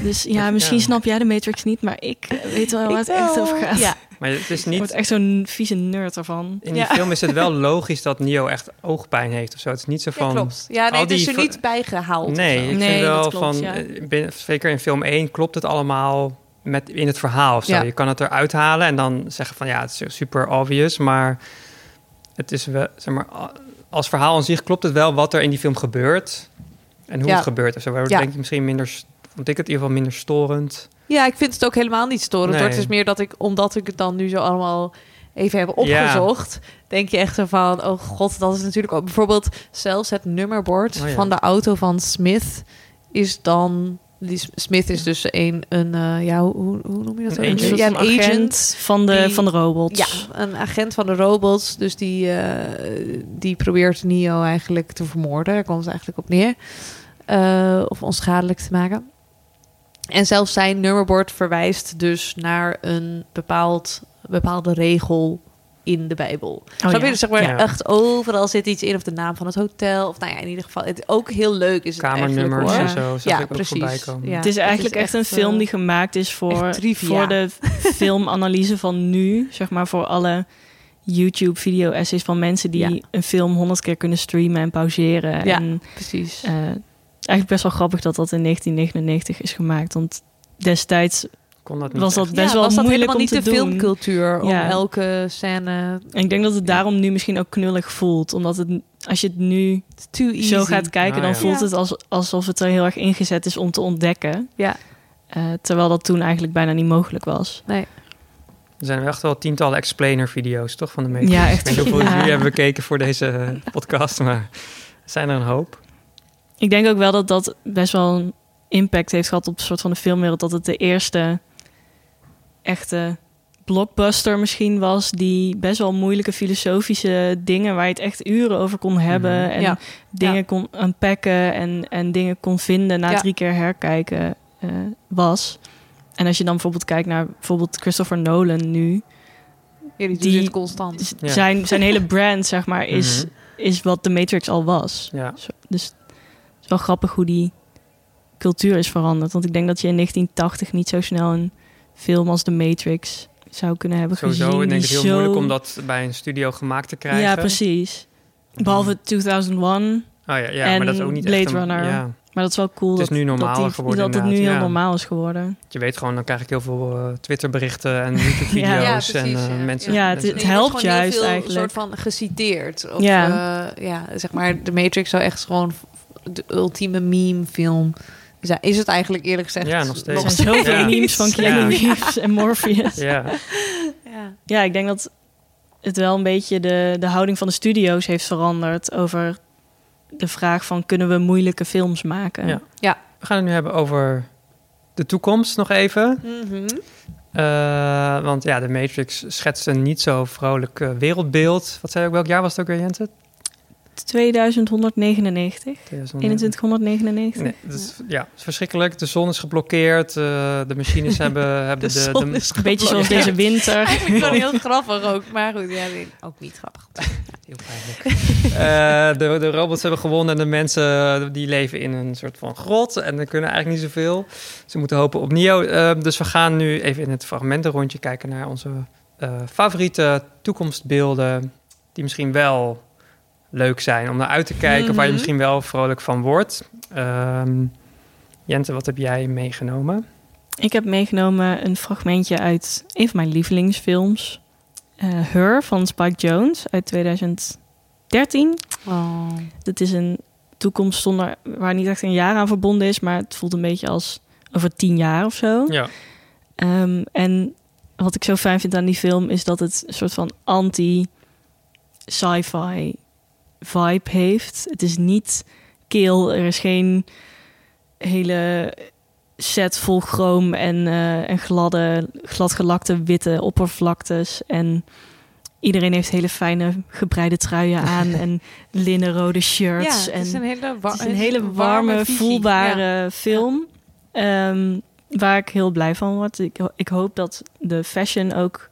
Dus ja, misschien ja. snap jij de Matrix niet, maar ik weet wel waar het wel. echt over gaat. Ja. Maar het is niet... Je wordt echt zo'n vieze nerd ervan. In die ja. film is het wel logisch dat Neo echt oogpijn heeft of zo. Het is niet zo van... Ja, klopt. Ja, nee, het is er niet bijgehaald. Nee, ik vind nee, wel dat klopt, van... Ja. Binnen, zeker in film één klopt het allemaal met, in het verhaal of zo. Ja. Je kan het eruit halen en dan zeggen van... Ja, het is super obvious, maar... Het is wel, zeg maar... Als verhaal aan zich klopt het wel wat er in die film gebeurt. En hoe ja. het gebeurt of zo. Waardoor ja. denk ik misschien minder... Vond ik het in ieder geval minder storend... Ja, ik vind het ook helemaal niet storend. Nee. Het is meer dat ik, omdat ik het dan nu zo allemaal even heb opgezocht... Ja. Denk je echt zo van, oh god, dat is natuurlijk ook... Bijvoorbeeld zelfs het nummerbord oh ja. van de auto van Smith is dan... Die Smith is dus een, een uh, ja, hoe, hoe noem je dat? Een agent, ja, een agent, agent van, de, die, van de robots. Ja, een agent van de robots. Dus die, uh, die probeert Neo eigenlijk te vermoorden. Daar komt het eigenlijk op neer. Uh, of onschadelijk te maken. En zelfs zijn nummerbord verwijst dus naar een bepaald, bepaalde regel in de Bijbel. Zo oh, ja. zeg maar ja. echt overal zit iets in of de naam van het hotel of nou ja in ieder geval het ook heel leuk is het kamernummers en zo. Ja, ik precies. Ook voorbij ja, het is eigenlijk het is echt, echt een film uh, die gemaakt is voor voor de filmanalyse van nu, zeg maar voor alle YouTube video essays van mensen die ja. een film honderd keer kunnen streamen en pauzeren. Ja, en, precies. Uh, Eigenlijk best wel grappig dat dat in negentien negenennegentig is gemaakt. Want destijds Kon dat niet was dat best ja, wel was dat moeilijk om te doen. Was dat helemaal niet de filmcultuur om ja. elke scène... En ik denk dat het daarom nu misschien ook knullig voelt. Omdat het, als je het nu zo gaat kijken... Oh, dan ja. voelt het als, alsof het er heel erg ingezet is om te ontdekken. Ja. Uh, terwijl dat toen eigenlijk bijna niet mogelijk was. Nee. Er zijn echt wel tientallen explainer-video's, toch? Van de Matrix. Ja, echt. Ik weet niet hoeveel jullie hebben bekeken voor deze podcast. Maar zijn er een hoop. Ik denk ook wel dat dat best wel een impact heeft gehad op een soort van de filmwereld. Dat het de eerste echte blockbuster misschien was. Die best wel moeilijke filosofische dingen waar je het echt uren over kon hebben. Mm-hmm. En ja. dingen ja. kon unpacken en, en dingen kon vinden na ja. drie keer herkijken uh, was. En als je dan bijvoorbeeld kijkt naar bijvoorbeeld Christopher Nolan nu. Ja, die die constant. Zijn, ja. zijn hele brand, zeg maar, is, mm-hmm. is wat de Matrix al was. Ja. Zo, dus... Het is wel grappig hoe die cultuur is veranderd. Want ik denk dat je in negentien tachtig niet zo snel een film als The Matrix zou kunnen hebben Sowieso, gezien. Sowieso, ik denk het heel zo... moeilijk om dat bij een studio gemaakt te krijgen. Ja, precies. Behalve tweeduizend één oh ja, ja, en maar dat is ook niet Blade echt een, Runner. Ja. Maar dat is wel cool. Het is dat, nu normaal dat die, geworden. Dat het nu heel ja. normaal is geworden. Je weet gewoon, dan krijg ik heel veel uh, Twitter-berichten en YouTube-video's ja, precies, en uh, ja. mensen. Ja, het, mensen. het helpt juist heel veel eigenlijk. Een soort van geciteerd. Of, ja. Uh, ja, zeg maar, The Matrix zou echt gewoon de ultieme meme-film. Is het eigenlijk eerlijk gezegd? Ja, nog steeds. Er zijn zoveel ja. memes van Keanu ja. Reeves en Morpheus. Ja. Ja. ja, ik denk dat het wel een beetje de, de houding van de studio's heeft veranderd over de vraag van, kunnen we moeilijke films maken? Ja. ja. We gaan het nu hebben over de toekomst nog even. Mm-hmm. Uh, want ja, de Matrix schetst een niet zo vrolijk uh, wereldbeeld. Wat zei je ook? Welk jaar was het ook weer, Jensen? tweeduizend honderdnegenennegentig. tweeduizend honderdnegenennegentig. Nee, dus, ja, het is verschrikkelijk. De zon is geblokkeerd. Uh, de machines hebben... hebben de de, zon de, is de, een beetje zoals deze winter. Eigenlijk wel heel grappig ook. Maar goed, ja, ook niet grappig. Ja. Heel pijnlijk. uh, de, de robots hebben gewonnen en de mensen die leven in een soort van grot. En die kunnen eigenlijk niet zoveel. Ze moeten hopen op Neo. Uh, dus we gaan nu even in het fragmentenrondje kijken naar onze uh, favoriete toekomstbeelden. Die misschien wel... leuk zijn om naar uit te kijken, mm-hmm. waar je misschien wel vrolijk van wordt. Um, Jente, wat heb jij meegenomen? Ik heb meegenomen een fragmentje uit een van mijn lievelingsfilms. Uh, Her van Spike Jonze uit tweeduizend dertien. Oh. Dat is een toekomst zonder waar niet echt een jaar aan verbonden is, maar het voelt een beetje als over tien jaar of zo. Ja. Um, en wat ik zo fijn vind aan die film is dat het een soort van anti-sci-fi vibe heeft. Het is niet kil. Er is geen hele set vol chroom en, uh, en gladde, gladgelakte witte oppervlaktes. En iedereen heeft hele fijne gebreide truien aan en linnenrode shirts. Ja, het is en een hele, wa- het is een hele warme, warme voelbare ja. film. Ja. Um, waar ik heel blij van word. Ik, ik hoop dat de fashion ook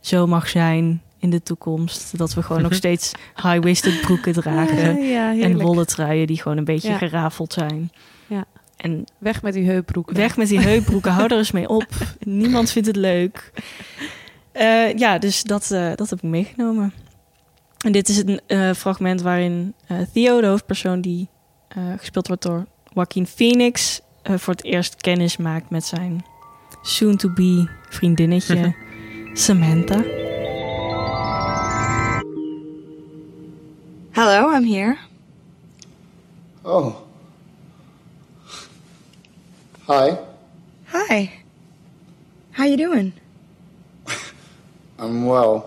zo mag zijn in de toekomst, dat we gewoon nog steeds high-waisted broeken dragen. Ja, ja, en wollen truien die gewoon een beetje ja. gerafeld zijn. Ja. En weg met die heupbroeken. Weg met die heupbroeken, hou er eens mee op. Niemand vindt het leuk. Uh, ja, dus dat, uh, dat heb ik meegenomen. En dit is een uh, fragment waarin uh, Theo, de hoofdpersoon die uh, gespeeld wordt door Joaquin Phoenix, uh, voor het eerst kennis maakt met zijn soon-to-be vriendinnetje Samantha. Hello, I'm here. Oh. Hi. Hi. How you doing? I'm well.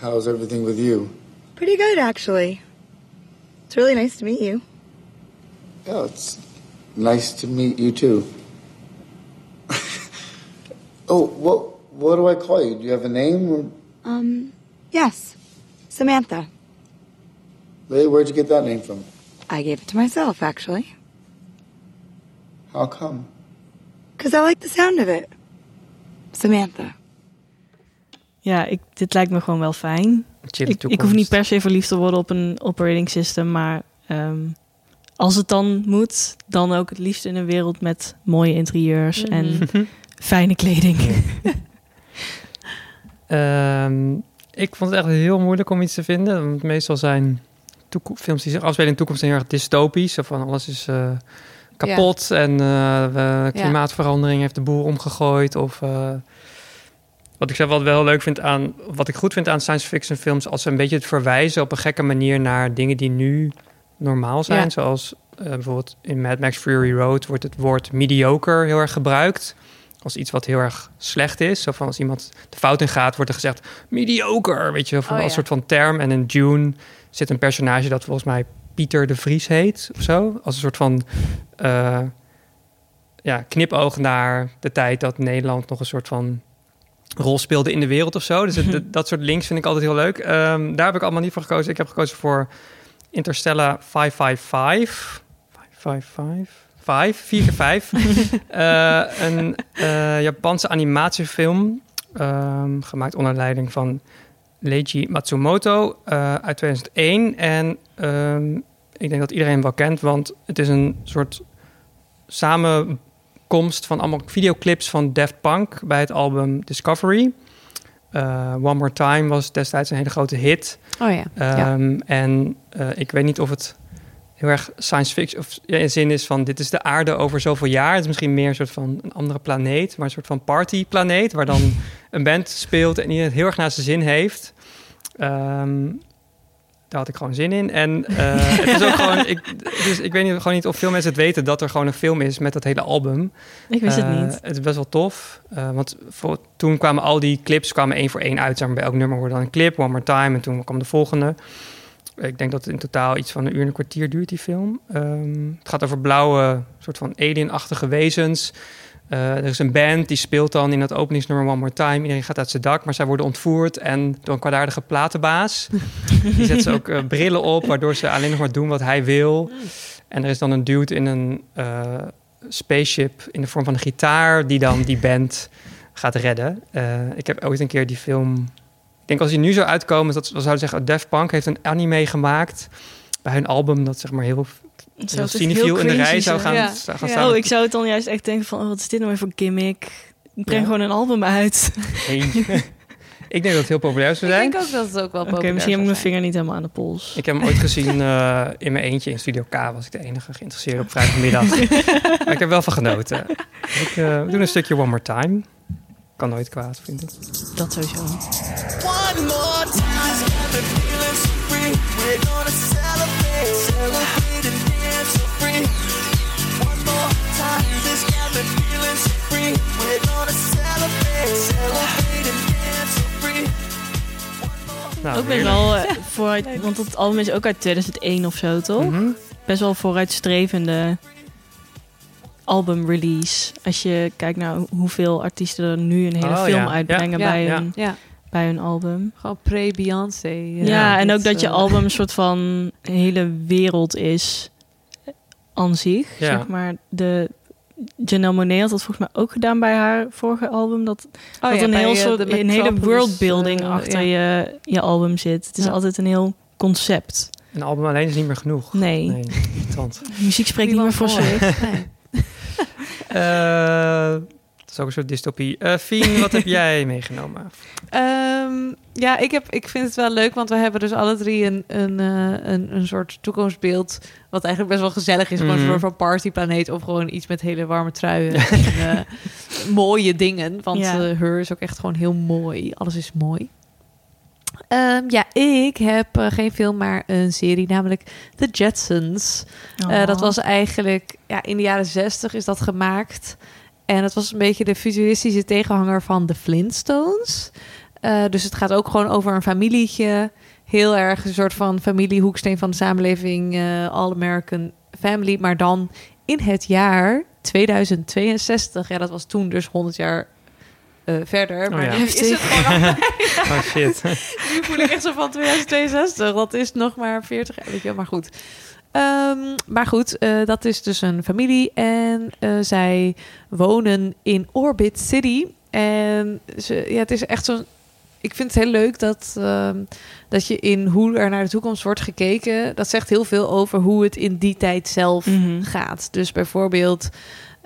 How's everything with you? Pretty good, actually. It's really nice to meet you. Oh, it's nice to meet you, too. Oh, what, what do I call you? Do you have a name? Or... Um, yes. Samantha. Lily, where'd you get that name from? I gave it to myself, actually. How come? Because I like the sound of it. Samantha. Ja, ik, dit lijkt me gewoon wel fijn. Ik, ik hoef niet per se verliefd te worden op een operating system, maar um, als het dan moet, dan ook het liefst in een wereld met mooie interieurs mm-hmm. en fijne kleding. um, ik vond het echt heel moeilijk om iets te vinden, want meestal zijn Toekom- films die zich afspelen in de toekomst zijn heel erg dystopisch. Van alles is uh, kapot ja. en uh, klimaatverandering heeft de boer omgegooid. Of uh, wat ik zelf wel heel leuk vind aan, wat ik goed vind aan science fiction films, als ze een beetje het verwijzen op een gekke manier naar dingen die nu normaal zijn. Ja. Zoals uh, bijvoorbeeld in Mad Max Fury Road wordt het woord mediocre heel erg gebruikt. Als iets wat heel erg slecht is. Zo van als iemand de fout in gaat, wordt er gezegd mediocre. Weet je, van oh, ja. een soort van term. En in Dune zit een personage dat volgens mij Pieter de Vries heet of zo. Als een soort van uh, ja, knipoog naar de tijd dat Nederland nog een soort van rol speelde in de wereld of zo. Dus het, dat, dat soort links vind ik altijd heel leuk. Um, daar heb ik allemaal niet voor gekozen. Ik heb gekozen voor Interstellar vijfhonderdvijfenvijftig. vijfhonderdvijfenvijftig. Vijf, vier keer vijf. uh, een uh, Japanse animatiefilm. Um, gemaakt onder leiding van Leiji Matsumoto uh, uit tweeduizend één. En um, ik denk dat iedereen wel kent, want het is een soort samenkomst van allemaal videoclips van Daft Punk bij het album Discovery. Uh, One More Time was destijds een hele grote hit. Oh ja. Um, ja. En uh, ik weet niet of het heel erg science fiction of ja, in zin is van dit is de aarde over zoveel jaar. Het is misschien meer een soort van een andere planeet, maar een soort van partyplaneet waar dan een band speelt en iedereen het heel erg naar zijn zin heeft. Um, daar had ik gewoon zin in. En uh, het is ook gewoon, ik, dus ik weet niet, gewoon niet of veel mensen het weten dat er gewoon een film is met dat hele album. Ik wist uh, het niet. Het is best wel tof, uh, want voor, toen kwamen al die clips kwamen één voor één uit. Zeg maar, bij elk nummer hoorde dan een clip, One More Time en toen kwam de volgende. Ik denk dat het in totaal iets van een uur en een kwartier duurt, die film. Um, het gaat over blauwe, soort van alien-achtige wezens. Uh, er is een band die speelt dan in dat openingsnummer One More Time. Iedereen gaat uit zijn dak, maar zij worden ontvoerd en door een kwaadaardige platenbaas. Die zet ze ook uh, brillen op, waardoor ze alleen nog maar doen wat hij wil. En er is dan een dude in een uh, spaceship in de vorm van een gitaar die dan die band gaat redden. Uh, ik heb ooit een keer die film... Ik denk als die nu zou uitkomen, dat, dat zou zeggen... Daft Punk heeft een anime gemaakt bij hun album dat zeg maar heel... Zoals Cineville in de rij zou gaan, ja. zou gaan ja. staan. Oh, ik zou het dan juist echt denken van... Oh, wat is dit nou weer voor gimmick? Ik breng ja. gewoon een album uit. Nee. Ik denk dat het heel populair zou zijn. Ik denk ook dat het ook wel populair okay, misschien heb ik mijn vinger niet helemaal aan de pols. Ik heb hem ooit gezien uh, in mijn eentje in Studio K. Was ik de enige geïnteresseerde op vrijdagmiddag. Maar ik heb wel van genoten. Ik, uh, we doen een stukje One More Time. Kan nooit kwaad, vind ik. Dat sowieso. One more time. We're gonna celebrate, celebrate and dance so free. One more time, this got me feeling so free. We're gonna celebrate, celebrate and dance so free. Nou, ook best wel uh, vooruit, ja, want dat album is ook uit tweeduizend één of zo, toch? Mm-hmm. Best wel vooruitstrevende albumrelease. Als je kijkt naar hoeveel artiesten er nu een hele oh, film ja. uitbrengen ja. bij ja. hun... Ja. Bij hun album. Gewoon pre-Beyoncé. Ja, ja, en ook dat je album een soort van hele wereld is aan zich. Ja. Zeg maar, de Janelle Monáe had dat volgens mij ook gedaan bij haar vorige album. Dat, oh, dat ja, een, heel soort, een hele worldbuilding uh, achter ja. je, je album zit. Het is ja. altijd een heel concept. Een album alleen is niet meer genoeg. Nee. nee Muziek spreekt niet, niet meer voor zich. Nee. uh, Dat is ook een soort dystopie. Uh, Fien, wat heb jij meegenomen? Um, ja, ik, heb, ik vind het wel leuk, want we hebben dus alle drie een, een, een, een soort toekomstbeeld... wat eigenlijk best wel gezellig is. Mm. Gewoon een soort van partyplaneet of gewoon iets met hele warme truien. Ja. En, uh, mooie dingen, want ja. uh, Her is ook echt gewoon heel mooi. Alles is mooi. Um, ja, ik heb uh, geen film, maar een serie, namelijk The Jetsons. Oh. Uh, dat was eigenlijk... Ja, in de jaren zestig is dat gemaakt... En het was een beetje de futuristische tegenhanger van de Flintstones. Uh, dus het gaat ook gewoon over een familietje. Heel erg een soort van familiehoeksteen van de samenleving. Uh, All-American Family. Maar dan in het jaar tweeduizend tweeënzestig. Ja, dat was toen dus honderd jaar uh, verder. Maar oh ja. nu is het gewoon al... Oh shit. Nu voel ik echt zo van tweeduizend tweeënzestig. Dat is nog maar veertig jaar. Weet je wel, maar goed. Um, maar goed, uh, dat is dus een familie en uh, zij wonen in Orbit City. En ze, ja, het is echt zo'n... Ik vind het heel leuk dat, uh, dat je in hoe er naar de toekomst wordt gekeken... dat zegt heel veel over hoe het in die tijd zelf mm-hmm. gaat. Dus bijvoorbeeld,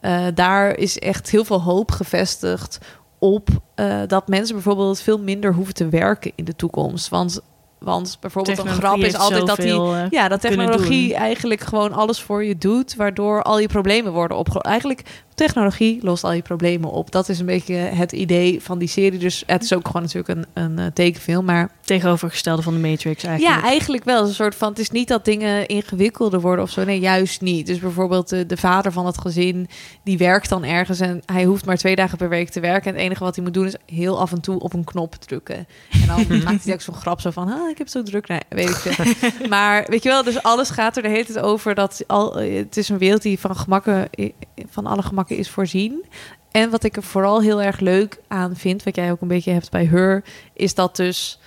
uh, daar is echt heel veel hoop gevestigd op... Uh, dat mensen bijvoorbeeld veel minder hoeven te werken in de toekomst. Want... Want bijvoorbeeld een grap is altijd dat die, ja, dat technologie eigenlijk gewoon alles voor je doet, waardoor al je problemen worden opgelost. Eigenlijk, technologie lost al je problemen op. Dat is een beetje het idee van die serie. Dus het is ook gewoon natuurlijk een, een tekenfilm, maar... Tegenovergestelde van de Matrix eigenlijk. Ja, eigenlijk wel. Een soort van, het is niet dat dingen ingewikkelder worden of zo. Nee, juist niet. Dus bijvoorbeeld de, de vader van het gezin, die werkt dan ergens en hij hoeft maar twee dagen per week te werken. En het enige wat hij moet doen is heel af en toe op een knop drukken. En dan maakt hij ook zo'n grap zo van, ah, ik heb zo druk. Nee, weet ik veel. Maar weet je wel, dus alles gaat er de hele tijd over dat al, het is een wereld die van gemakken, van alle gemakken is voorzien. En wat ik er vooral heel erg leuk aan vind, wat jij ook een beetje hebt bij Her, is dat dus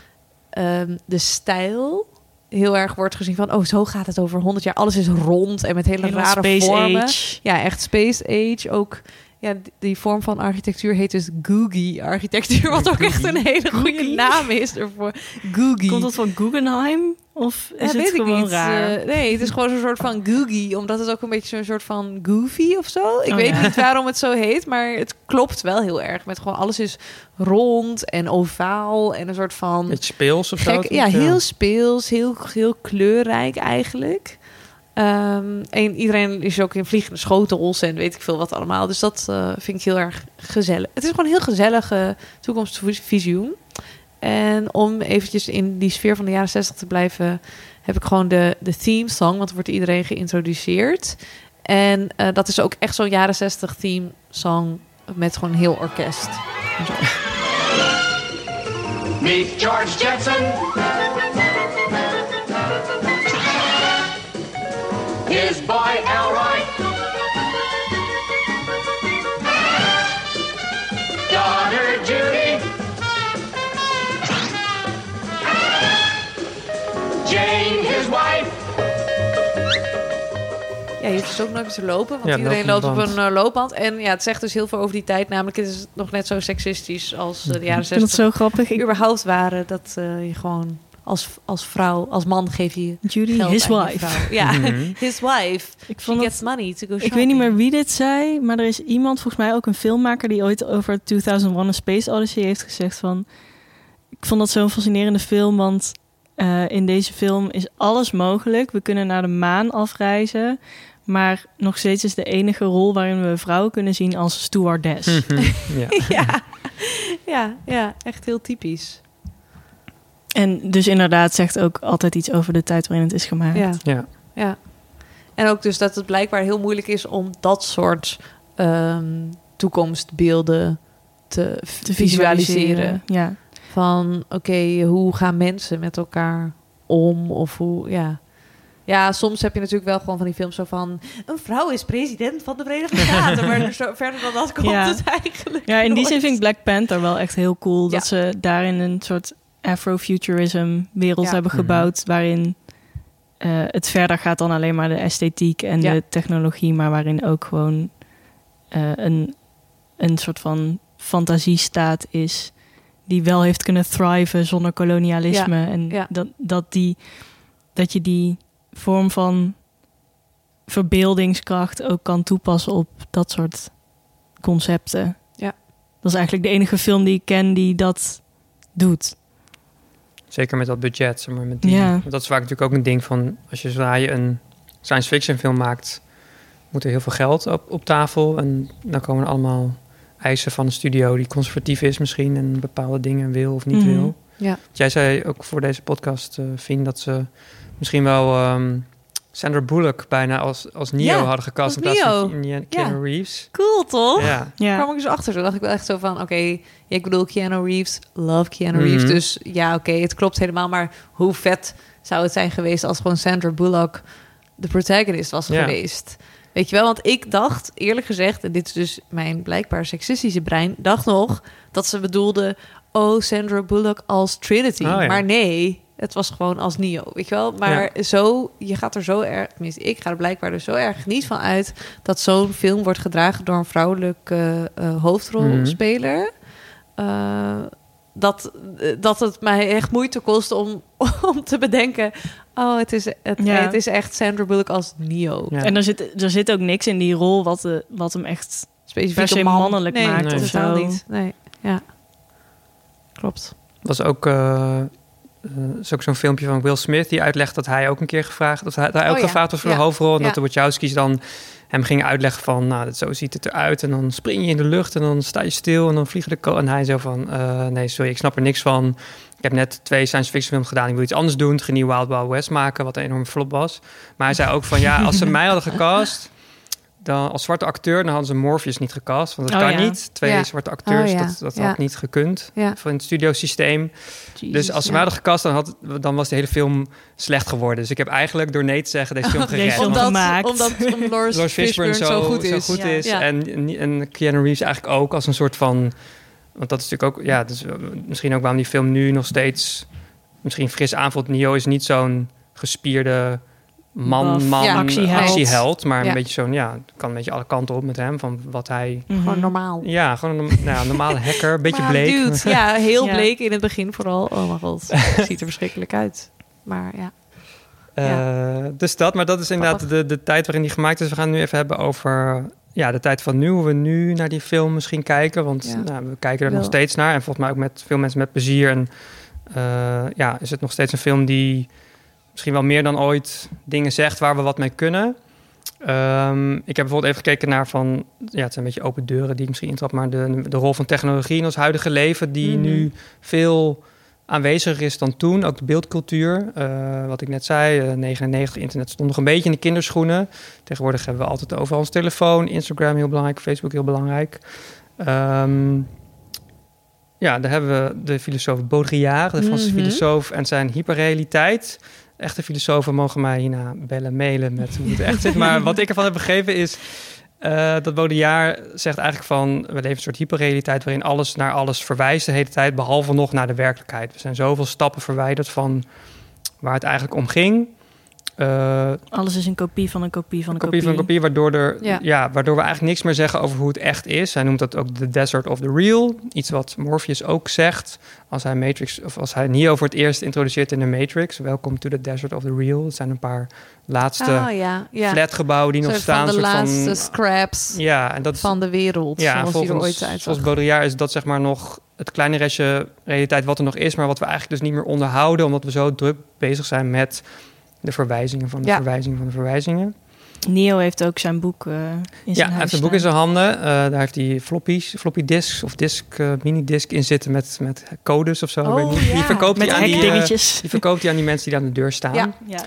um, de stijl heel erg wordt gezien van, oh, zo gaat het over honderd jaar. Alles is rond en met hele, hele rare space vormen. Age. Ja, echt space age. Ook ja, die vorm van architectuur heet dus Googie architectuur, wat Googie. Ook echt een hele goede Googie. Naam is ervoor. Googie. Komt dat van Guggenheim? Of is ja, het weet gewoon ik niet. Raar? Uh, nee, het is gewoon zo'n soort van Googie. Omdat het ook een beetje zo'n soort van goofy of zo. Ik oh, weet ja. niet waarom het zo heet, maar het klopt wel heel erg. Met gewoon alles is rond en ovaal en een soort van... Het speels of gek, zo? Ja, heel speels, heel, heel kleurrijk eigenlijk. Um, en iedereen is ook in vliegende schotels en weet ik veel wat allemaal. Dus dat uh, vind ik heel erg gezellig. Het is gewoon een heel gezellige toekomstvisioen. En om eventjes in die sfeer van de jaren zestig te blijven... heb ik gewoon de, de theme song, want er wordt iedereen geïntroduceerd. En uh, dat is ook echt zo'n jaren zestig theme song met gewoon heel orkest. Meet George Jetson. His boy Elroy. heeft dus ook nooit meer te lopen. Want ja, iedereen loopt op een uh, loopband. En ja, het zegt dus heel veel over die tijd. Namelijk, het is nog net zo seksistisch als uh, de jaren zestig. Ik vind het zo grappig. Überhaupt waren dat uh, je gewoon... Als, als vrouw, als man geef je Judy, geld his aan wife. Vrouw. Ja, mm-hmm. His wife. Ik vond She gets dat, money to go shopping. Ik weet niet meer wie dit zei, maar er is iemand, volgens mij ook een filmmaker... die ooit over tweeduizend één A Space Odyssey heeft gezegd van... Ik vond dat zo'n fascinerende film, want uh, in deze film is alles mogelijk. We kunnen naar de maan afreizen... Maar nog steeds is de enige rol waarin we vrouwen kunnen zien als stewardess. Mm-hmm. Ja. ja. Ja, ja, echt heel typisch. En dus inderdaad zegt ook altijd iets over de tijd waarin het is gemaakt. Ja, ja. ja. En ook dus dat het blijkbaar heel moeilijk is om dat soort um, toekomstbeelden te, te visualiseren. visualiseren. Ja. Van oké, okay, hoe gaan mensen met elkaar om? Of hoe, ja... Ja, soms heb je natuurlijk wel gewoon van die films zo van... een vrouw is president van de Verenigde Staten. Maar zo, verder dan dat komt ja. het eigenlijk Ja, in nooit. Die zin vind ik Black Panther wel echt heel cool. Ja. Dat ze daarin een soort Afrofuturism wereld ja. hebben gebouwd... Mm-hmm. waarin uh, het verder gaat dan alleen maar de esthetiek en ja. de technologie... maar waarin ook gewoon uh, een, een soort van fantasiestaat is... die wel heeft kunnen thriven zonder kolonialisme. Ja. En ja. Dat, dat, die, dat je die... vorm van verbeeldingskracht ook kan toepassen op dat soort concepten. Ja. Dat is eigenlijk de enige film die ik ken die dat doet. Zeker met dat budget. Maar met die, ja. Dat is vaak natuurlijk ook een ding van... als je, zodra je een science fiction film maakt... moet er heel veel geld op, op tafel. En dan komen er allemaal eisen van een studio... die conservatief is misschien... en bepaalde dingen wil of niet mm. wil. Ja. Jij zei ook voor deze podcast, uh, Fien, dat ze... misschien wel um, Sandra Bullock bijna als, als Neo ja, hadden gecast... in plaats van Keanu ja. Reeves. Cool, toch? Ja. ja. Daar kwam ik dus achter. Zo dacht ik wel echt zo van... oké, okay, ja, ik bedoel Keanu Reeves, love Keanu mm-hmm. Reeves. Dus ja, oké, okay, het klopt helemaal. Maar hoe vet zou het zijn geweest... als gewoon Sandra Bullock de protagonist was ja. geweest? Weet je wel, want ik dacht, eerlijk gezegd... en dit is dus mijn blijkbaar seksistische brein... dacht nog dat ze bedoelde... oh, Sandra Bullock als Trinity. Oh, ja. Maar nee... Het was gewoon als Neo, weet je wel? Maar ja. zo, je gaat er zo erg... tenminste, ik ga er blijkbaar dus zo erg niet van uit... dat zo'n film wordt gedragen door een vrouwelijke uh, hoofdrolspeler. Mm-hmm. Uh, dat, dat het mij echt moeite kost om, om te bedenken... oh, het is, het, ja. het is echt Sandra Bullock als Neo. Ja. En er zit, er zit ook niks in die rol wat, de, wat hem echt specifiek man. mannelijk nee, maakt. Nee, dat totaal niet. Nee, ja. Klopt. Was ook... Uh... Uh, dat is ook zo'n filmpje van Will Smith... die uitlegt dat hij ook een keer gevraagd... dat hij ook oh, ja. gevraagd was voor ja. de hoofdrol... en ja. dat de Wachowski's dan hem gingen uitleggen van... nou, zo ziet het eruit... en dan spring je in de lucht en dan sta je stil... en dan vliegen de... Ko- en hij zo van... Uh, nee, sorry, ik snap er niks van... ik heb net twee science fiction films gedaan... ik wil iets anders doen... het ging niet Wild Wild West maken... wat een enorme flop was... maar hij zei ook van... ja, als ze mij hadden gecast... dan als zwarte acteur... dan hadden ze Morpheus niet gecast... want dat oh, kan ja. niet. Twee ja. zwarte acteurs... Oh, ja. dat, dat ja. had niet gekund... Ja. van het studiosysteem... Jeez, dus als ze ja. mij hadden gecast, dan, had, dan was de hele film slecht geworden. Dus ik heb eigenlijk door nee te zeggen deze film gered. Omdat, omdat, omdat om Lawrence Fishburne zo, zo goed is. Zo goed ja. is. Ja. En, en Keanu Reeves eigenlijk ook als een soort van... Want dat is natuurlijk ook... Ja, dus misschien ook waarom die film nu nog steeds... misschien fris aanvoelt. Neo is niet zo'n gespierde man, man ja, actieheld. actieheld. Maar ja. een beetje zo'n... Ja, kan een beetje alle kanten op met hem. Van wat hij... Mm-hmm. Gewoon normaal. Ja, gewoon een nou, normale hacker. Een beetje bleek. Dude, ja, heel ja. bleek in het begin vooral. Oh mijn god, ziet er verschrikkelijk uit. Maar ja. Uh, ja. Dus dat, maar dat is inderdaad de, de tijd waarin die gemaakt is. We gaan nu even hebben over... Ja, de tijd van nu, hoe we nu naar die film misschien kijken. Want ja. nou, we kijken er Wel. nog steeds naar. En volgens mij ook met veel mensen met plezier. En uh, ja, is het nog steeds een film die... misschien wel meer dan ooit dingen zegt waar we wat mee kunnen. Um, ik heb bijvoorbeeld even gekeken naar van... ja, het zijn een beetje open deuren die ik misschien intrap... maar de, de rol van technologie in ons huidige leven... die mm-hmm. nu veel aanweziger is dan toen. Ook de beeldcultuur, uh, wat ik net zei. Uh, negenennegentig, internet stond nog een beetje in de kinderschoenen. Tegenwoordig hebben we altijd overal ons telefoon. Instagram heel belangrijk, Facebook heel belangrijk. Um, ja, daar hebben we de filosoof Baudrillard... de Franse mm-hmm. filosoof en zijn hyperrealiteit... Echte filosofen mogen mij hierna bellen, mailen met hoe het echt zit. Maar wat ik ervan heb begrepen is uh, dat Baudrillard zegt eigenlijk van... we leven een soort hyperrealiteit waarin alles naar alles verwijst de hele tijd... behalve nog naar de werkelijkheid. We zijn zoveel stappen verwijderd van waar het eigenlijk om ging. Uh, Alles is een kopie van een kopie van een, een kopie. Kopie van een kopie, waardoor, er, ja. Ja, waardoor we eigenlijk niks meer zeggen over hoe het echt is. Hij noemt dat ook the desert of the real. Iets wat Morpheus ook zegt als hij, Matrix, of als hij Neo voor het eerst introduceert in de Matrix. Welcome to the desert of the real. Het zijn een paar laatste oh, ja, ja. flatgebouwen die soort nog staan. Van de soort laatste van, scraps ja, en dat, van de wereld, ja, zoals volgens, die er ooit uit Volgens Baudrillard is dat zeg maar nog het kleine restje realiteit wat er nog is, maar wat we eigenlijk dus niet meer onderhouden, omdat we zo druk bezig zijn met de verwijzingen van de ja. verwijzingen van de verwijzingen. Neo heeft ook zijn boek uh, in zijn ja, huis Ja, hij heeft zijn boek in zijn handen. Uh, daar heeft hij floppies, floppy disks of disk, uh, mini-disk in zitten met, met codes of zo. Oh, die, ja. die verkoopt hij aan die, uh, die verkoopt hij aan die mensen die aan de deur staan. Ja, ja,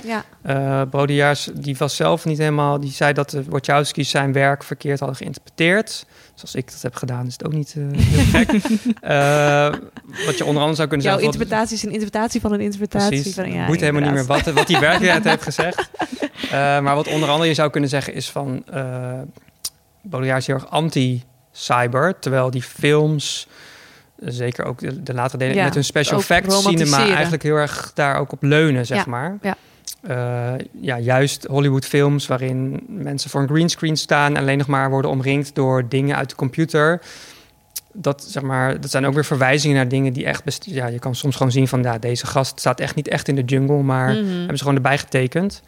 ja. Uh, Baudrillards, die was zelf niet helemaal... Die zei dat de Wachowski's zijn werk verkeerd hadden geïnterpreteerd. Zoals ik dat heb gedaan, is het ook niet uh, heel gek. Uh, wat je onder andere zou kunnen zeggen... Jouw interpretatie is een interpretatie van een interpretatie. Precies, van, ja, het boeit helemaal niet meer wat, wat die werkelijkheid heeft gezegd. Uh, maar wat onder andere je zou kunnen zeggen is van... Uh, Baudrillard is heel erg anti-cyber. Terwijl die films, uh, zeker ook de, de latere delen... Ja, met hun special effects cinema eigenlijk heel erg daar ook op leunen, zeg ja, maar. Ja. Uh, ja, juist Hollywoodfilms waarin mensen voor een greenscreen staan... alleen nog maar worden omringd door dingen uit de computer. Dat, zeg maar, dat zijn ook weer verwijzingen naar dingen die echt... Best- ja, je kan soms gewoon zien van ja, deze gast staat echt niet echt in de jungle... maar mm-hmm. hebben ze gewoon erbij getekend.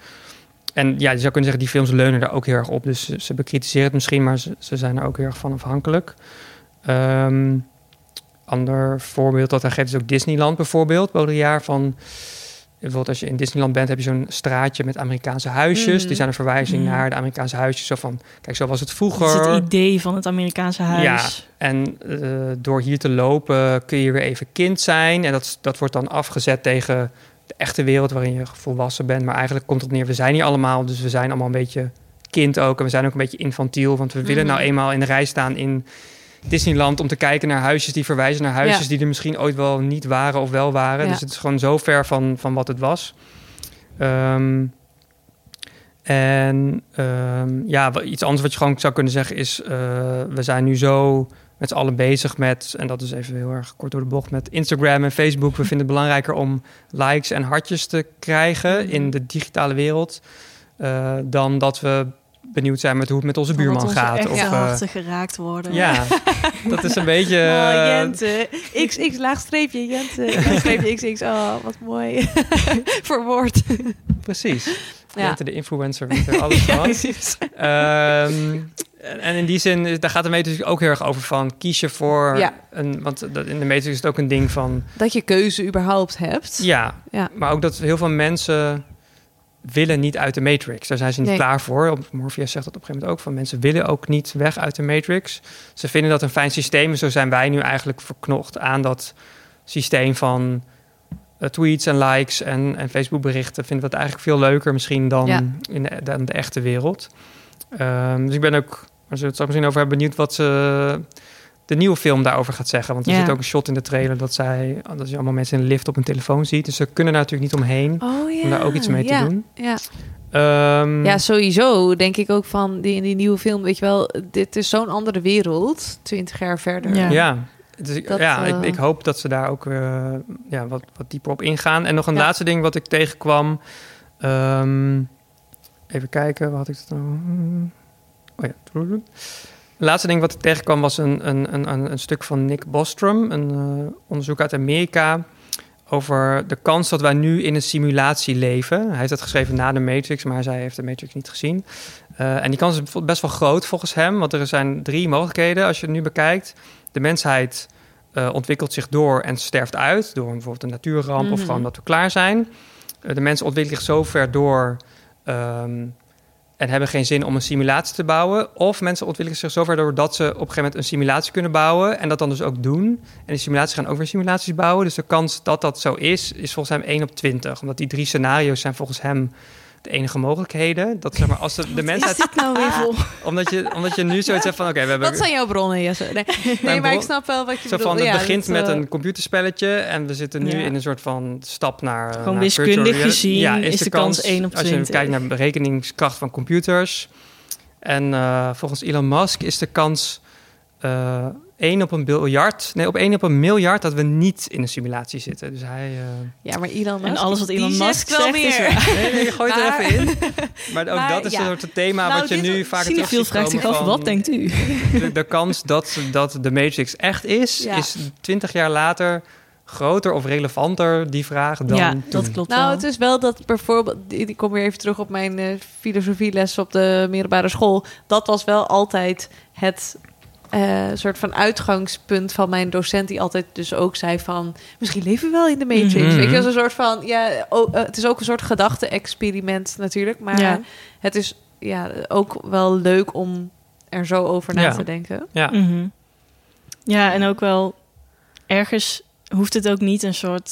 En ja, je zou kunnen zeggen, die films leunen daar ook heel erg op. Dus ze, ze bekritiseren het misschien, maar ze, ze zijn er ook heel erg van afhankelijk. Um, ander voorbeeld dat hij geeft is ook Disneyland bijvoorbeeld. Baudrillard van... Bijvoorbeeld als je in Disneyland bent, heb je zo'n straatje met Amerikaanse huisjes. Mm. Die zijn een verwijzing mm. naar de Amerikaanse huisjes. Zo van, kijk, zo was het vroeger. Dat is het idee van het Amerikaanse huis. Ja, en uh, door hier te lopen kun je weer even kind zijn. En dat, dat wordt dan afgezet tegen de echte wereld waarin je volwassen bent. Maar eigenlijk komt het neer, we zijn hier allemaal. Dus we zijn allemaal een beetje kind ook. En we zijn ook een beetje infantiel. Want we mm. willen nou eenmaal in de rij staan in Disneyland om te kijken naar huisjes die verwijzen naar huisjes ja. die er misschien ooit wel niet waren of wel waren. Ja. Dus het is gewoon zo ver van, van wat het was. Um, en um, ja, iets anders wat je gewoon zou kunnen zeggen is... Uh, we zijn nu zo met z'n allen bezig met... en dat is even heel erg kort door de bocht... met Instagram en Facebook. We vinden het belangrijker om likes en hartjes te krijgen in de digitale wereld... Uh, dan dat we... benieuwd zijn met hoe het met onze buurman onze gaat. Of uh, geraakt worden. Ja, dat is een beetje... Oh, Jente. X X, laagstreepje, Jente. Laagstreepje, X X. Oh, wat mooi. Verwoord. Precies. Ja. Jente, de influencer, weet er alles van. Ja, um, en in die zin, daar gaat de Matrix ook heel erg over van... kies je voor... Ja. Een, want in de Matrix is het ook een ding van... Dat je keuze überhaupt hebt. Ja, ja. Maar ook dat heel veel mensen... willen niet uit de Matrix. Daar zijn ze niet nee. klaar voor. Morpheus zegt dat op een gegeven moment ook. Van mensen willen ook niet weg uit de Matrix. Ze vinden dat een fijn systeem. Zo zijn wij nu eigenlijk verknocht aan dat systeem van uh, tweets en likes en, en Facebook berichten. Vinden we dat eigenlijk veel leuker misschien dan ja. in de, dan de echte wereld. Um, dus ik ben ook, als we het straks misschien over hebben, benieuwd wat ze... de nieuwe film daarover gaat zeggen. Want er ja. zit ook een shot in de trailer... dat zij dat je allemaal mensen in de lift op hun telefoon ziet. Dus ze kunnen daar natuurlijk niet omheen... Oh, ja. om daar ook iets mee ja. te doen. Ja. Um, ja, sowieso denk ik ook van... die in die nieuwe film, weet je wel... dit is zo'n andere wereld, twintig jaar verder. Ja, ja, dus ik, dat, ja uh, ik, ik hoop dat ze daar ook uh, ja, wat, wat dieper op ingaan. En nog een ja. laatste ding wat ik tegenkwam... Um, even kijken, wat had ik dat nou... Oh ja... Het laatste ding wat ik tegenkwam was een, een, een, een stuk van Nick Bostrom, een uh, onderzoek uit Amerika, over de kans dat wij nu in een simulatie leven. Hij heeft dat geschreven na de Matrix, maar hij heeft de Matrix niet gezien. Uh, en die kans is best wel groot volgens hem, want er zijn drie mogelijkheden als je het nu bekijkt. De mensheid uh, ontwikkelt zich door en sterft uit, door bijvoorbeeld een natuurramp mm-hmm. of gewoon dat we klaar zijn. Uh, de mensen ontwikkelen zich zo ver door... Um, en hebben geen zin om een simulatie te bouwen. Of mensen ontwikkelen zich zover doordat ze op een gegeven moment een simulatie kunnen bouwen. En dat dan dus ook doen. En die simulaties gaan ook weer simulaties bouwen. Dus de kans dat dat zo is, is volgens hem één op twintig. Omdat die drie scenario's zijn volgens hem de enige mogelijkheden. Dat zeg maar als de, de mensheid... Is dit nou weer vol? Omdat je, omdat je nu zoiets ja. hebt van... oké, okay, we hebben... Wat zijn jouw bronnen, Jesse? Nee, nee maar bron... ik snap wel wat je zo bedoelt. Van, het ja, begint met wel... een computerspelletje... en we zitten nu ja. in een soort van stap naar... Gewoon naar wiskundig gezien ja, is, is de, de kans, kans één op twintig. Als je kijkt naar de berekeningskracht van computers... en uh, volgens Elon Musk is de kans... Uh, één op een biljard, nee, op één op een miljard dat we niet in een simulatie zitten. Dus hij. Uh... Ja, maar Elon Musk. En alles wat Elon Musk zegt, wel meer. Is er... nee, nee, je gooit maar... er even in. Maar ook maar, dat is ja. een soort thema nou, wat je nu vaak terug ziet komen. Vraagt zich af, wat denkt u? De, de kans dat, dat de Matrix echt is, ja. is twintig jaar later groter of relevanter, die vraag, dan ja, dat klopt wel. Nou, het is wel dat bijvoorbeeld... Ik kom weer even terug op mijn uh, filosofieles op de middelbare school. Dat was wel altijd het... Uh, soort van uitgangspunt van mijn docent... die altijd dus ook zei van... misschien leven we wel in de Matrix. Mm-hmm. Ik was een soort van... ja, oh, uh, het is ook een soort gedachte-experiment natuurlijk. Maar ja. het is ja, ook wel leuk om er zo over na ja. te denken. Ja. Mm-hmm. Ja, en ook wel... ergens hoeft het ook niet een soort...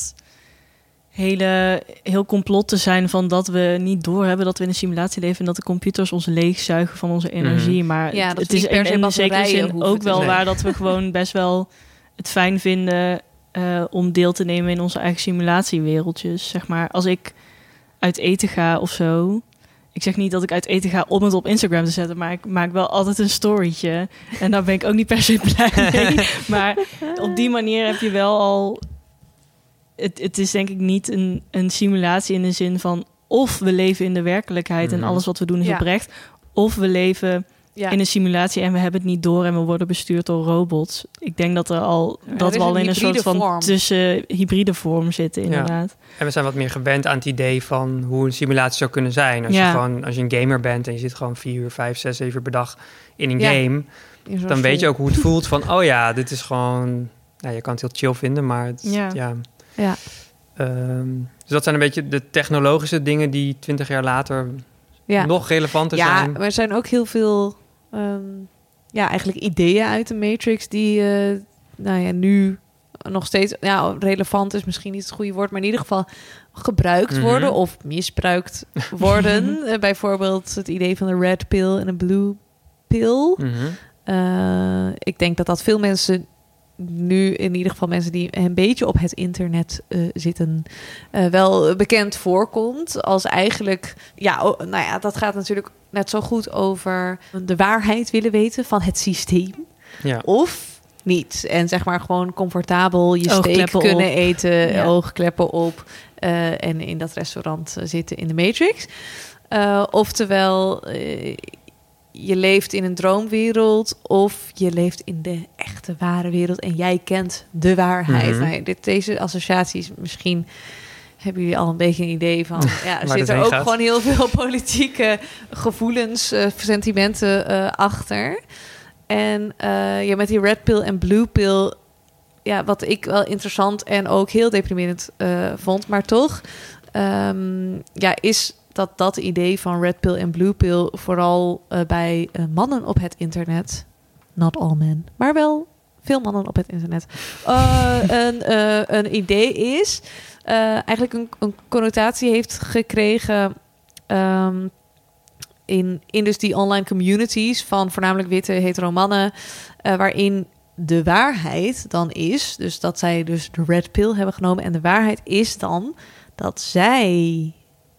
hele heel complot te zijn van dat we niet doorhebben dat we in een simulatie leven en dat de computers ons leegzuigen van onze energie. Mm. Maar ja, het is in, in zekere zin ook wel waar dat we gewoon best wel het fijn vinden uh, om deel te nemen in onze eigen simulatiewereldjes. Zeg maar, als ik uit eten ga of zo... Ik zeg niet dat ik uit eten ga om het op Instagram te zetten... maar ik maak wel altijd een storytje. En daar ben ik ook niet per se blij mee. Maar op die manier heb je wel al... Het, het is denk ik niet een, een simulatie in de zin van... of we leven in de werkelijkheid mm. en alles wat we doen is ja. oprecht... of we leven ja. in een simulatie en we hebben het niet door... en we worden bestuurd door robots. Ik denk dat, er al, ja, dat er we al in een soort van vorm. tussen hybride vorm zitten, inderdaad. Ja. En we zijn wat meer gewend aan het idee van hoe een simulatie zou kunnen zijn. Als, ja. je, gewoon, als je een gamer bent en je zit gewoon vier uur, vijf, zes, zeven uur per dag in een ja. game... dan weet film. je ook hoe het voelt van, oh ja, dit is gewoon... Nou, je kan het heel chill vinden, maar het, ja... ja Ja. Um, dus dat zijn een beetje de technologische dingen die twintig jaar later ja. nog relevanter ja, zijn. Ja, maar er zijn ook heel veel um, ja, eigenlijk ideeën uit de Matrix die uh, nou ja, nu nog steeds ja, relevant is, misschien niet het goede woord, maar in ieder geval gebruikt mm-hmm. worden of misbruikt worden. uh, bijvoorbeeld het idee van een red pill en een blue pill. Mm-hmm. Uh, ik denk dat dat veel mensen... nu in ieder geval mensen die een beetje op het internet uh, zitten... Uh, wel bekend voorkomt als eigenlijk... ja, oh, nou ja, dat gaat natuurlijk net zo goed over... de waarheid willen weten van het systeem. Ja. Of niet. En zeg maar gewoon comfortabel je steak kunnen op. eten... Ja. oogkleppen op uh, en in dat restaurant zitten in de Matrix. Uh, oftewel... Uh, je leeft in een droomwereld of je leeft in de echte ware wereld en jij kent de waarheid. Mm-hmm. Nou, dit, deze associaties, misschien hebben jullie al een beetje een idee van... Ja, er zitten ook gaat. gewoon heel veel politieke gevoelens, uh, sentimenten uh, achter. En uh, ja, met die red pill en blue pill, ja, wat ik wel interessant en ook heel deprimerend uh, vond, maar toch um, ja, is... dat dat idee van red pill en blue pill... vooral uh, bij uh, mannen op het internet... not all men, maar wel veel mannen op het internet... Uh, een, uh, een idee is... Uh, eigenlijk een, een connotatie heeft gekregen... Um, in, in dus die online communities... van voornamelijk witte heteromannen... Uh, waarin de waarheid dan is... dus dat zij dus de red pill hebben genomen... en de waarheid is dan dat zij...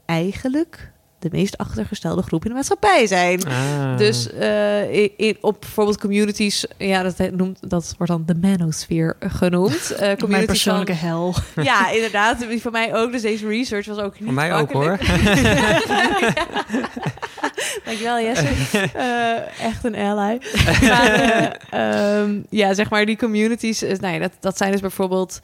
eigenlijk de meest achtergestelde groep in de maatschappij zijn. Ah. Dus uh, in, in, op bijvoorbeeld communities... ja, dat, noemt, dat wordt dan de manosfeer genoemd. Uh, Mijn persoonlijke van, hel. Ja, inderdaad. Die van mij ook. Dus deze research was ook niet Voor mij makkelijk. Ook, hoor. Dankjewel, Jesse. Uh, echt een ally. Maar, uh, um, ja, zeg maar, die communities... Uh, nou ja, dat, dat zijn dus bijvoorbeeld...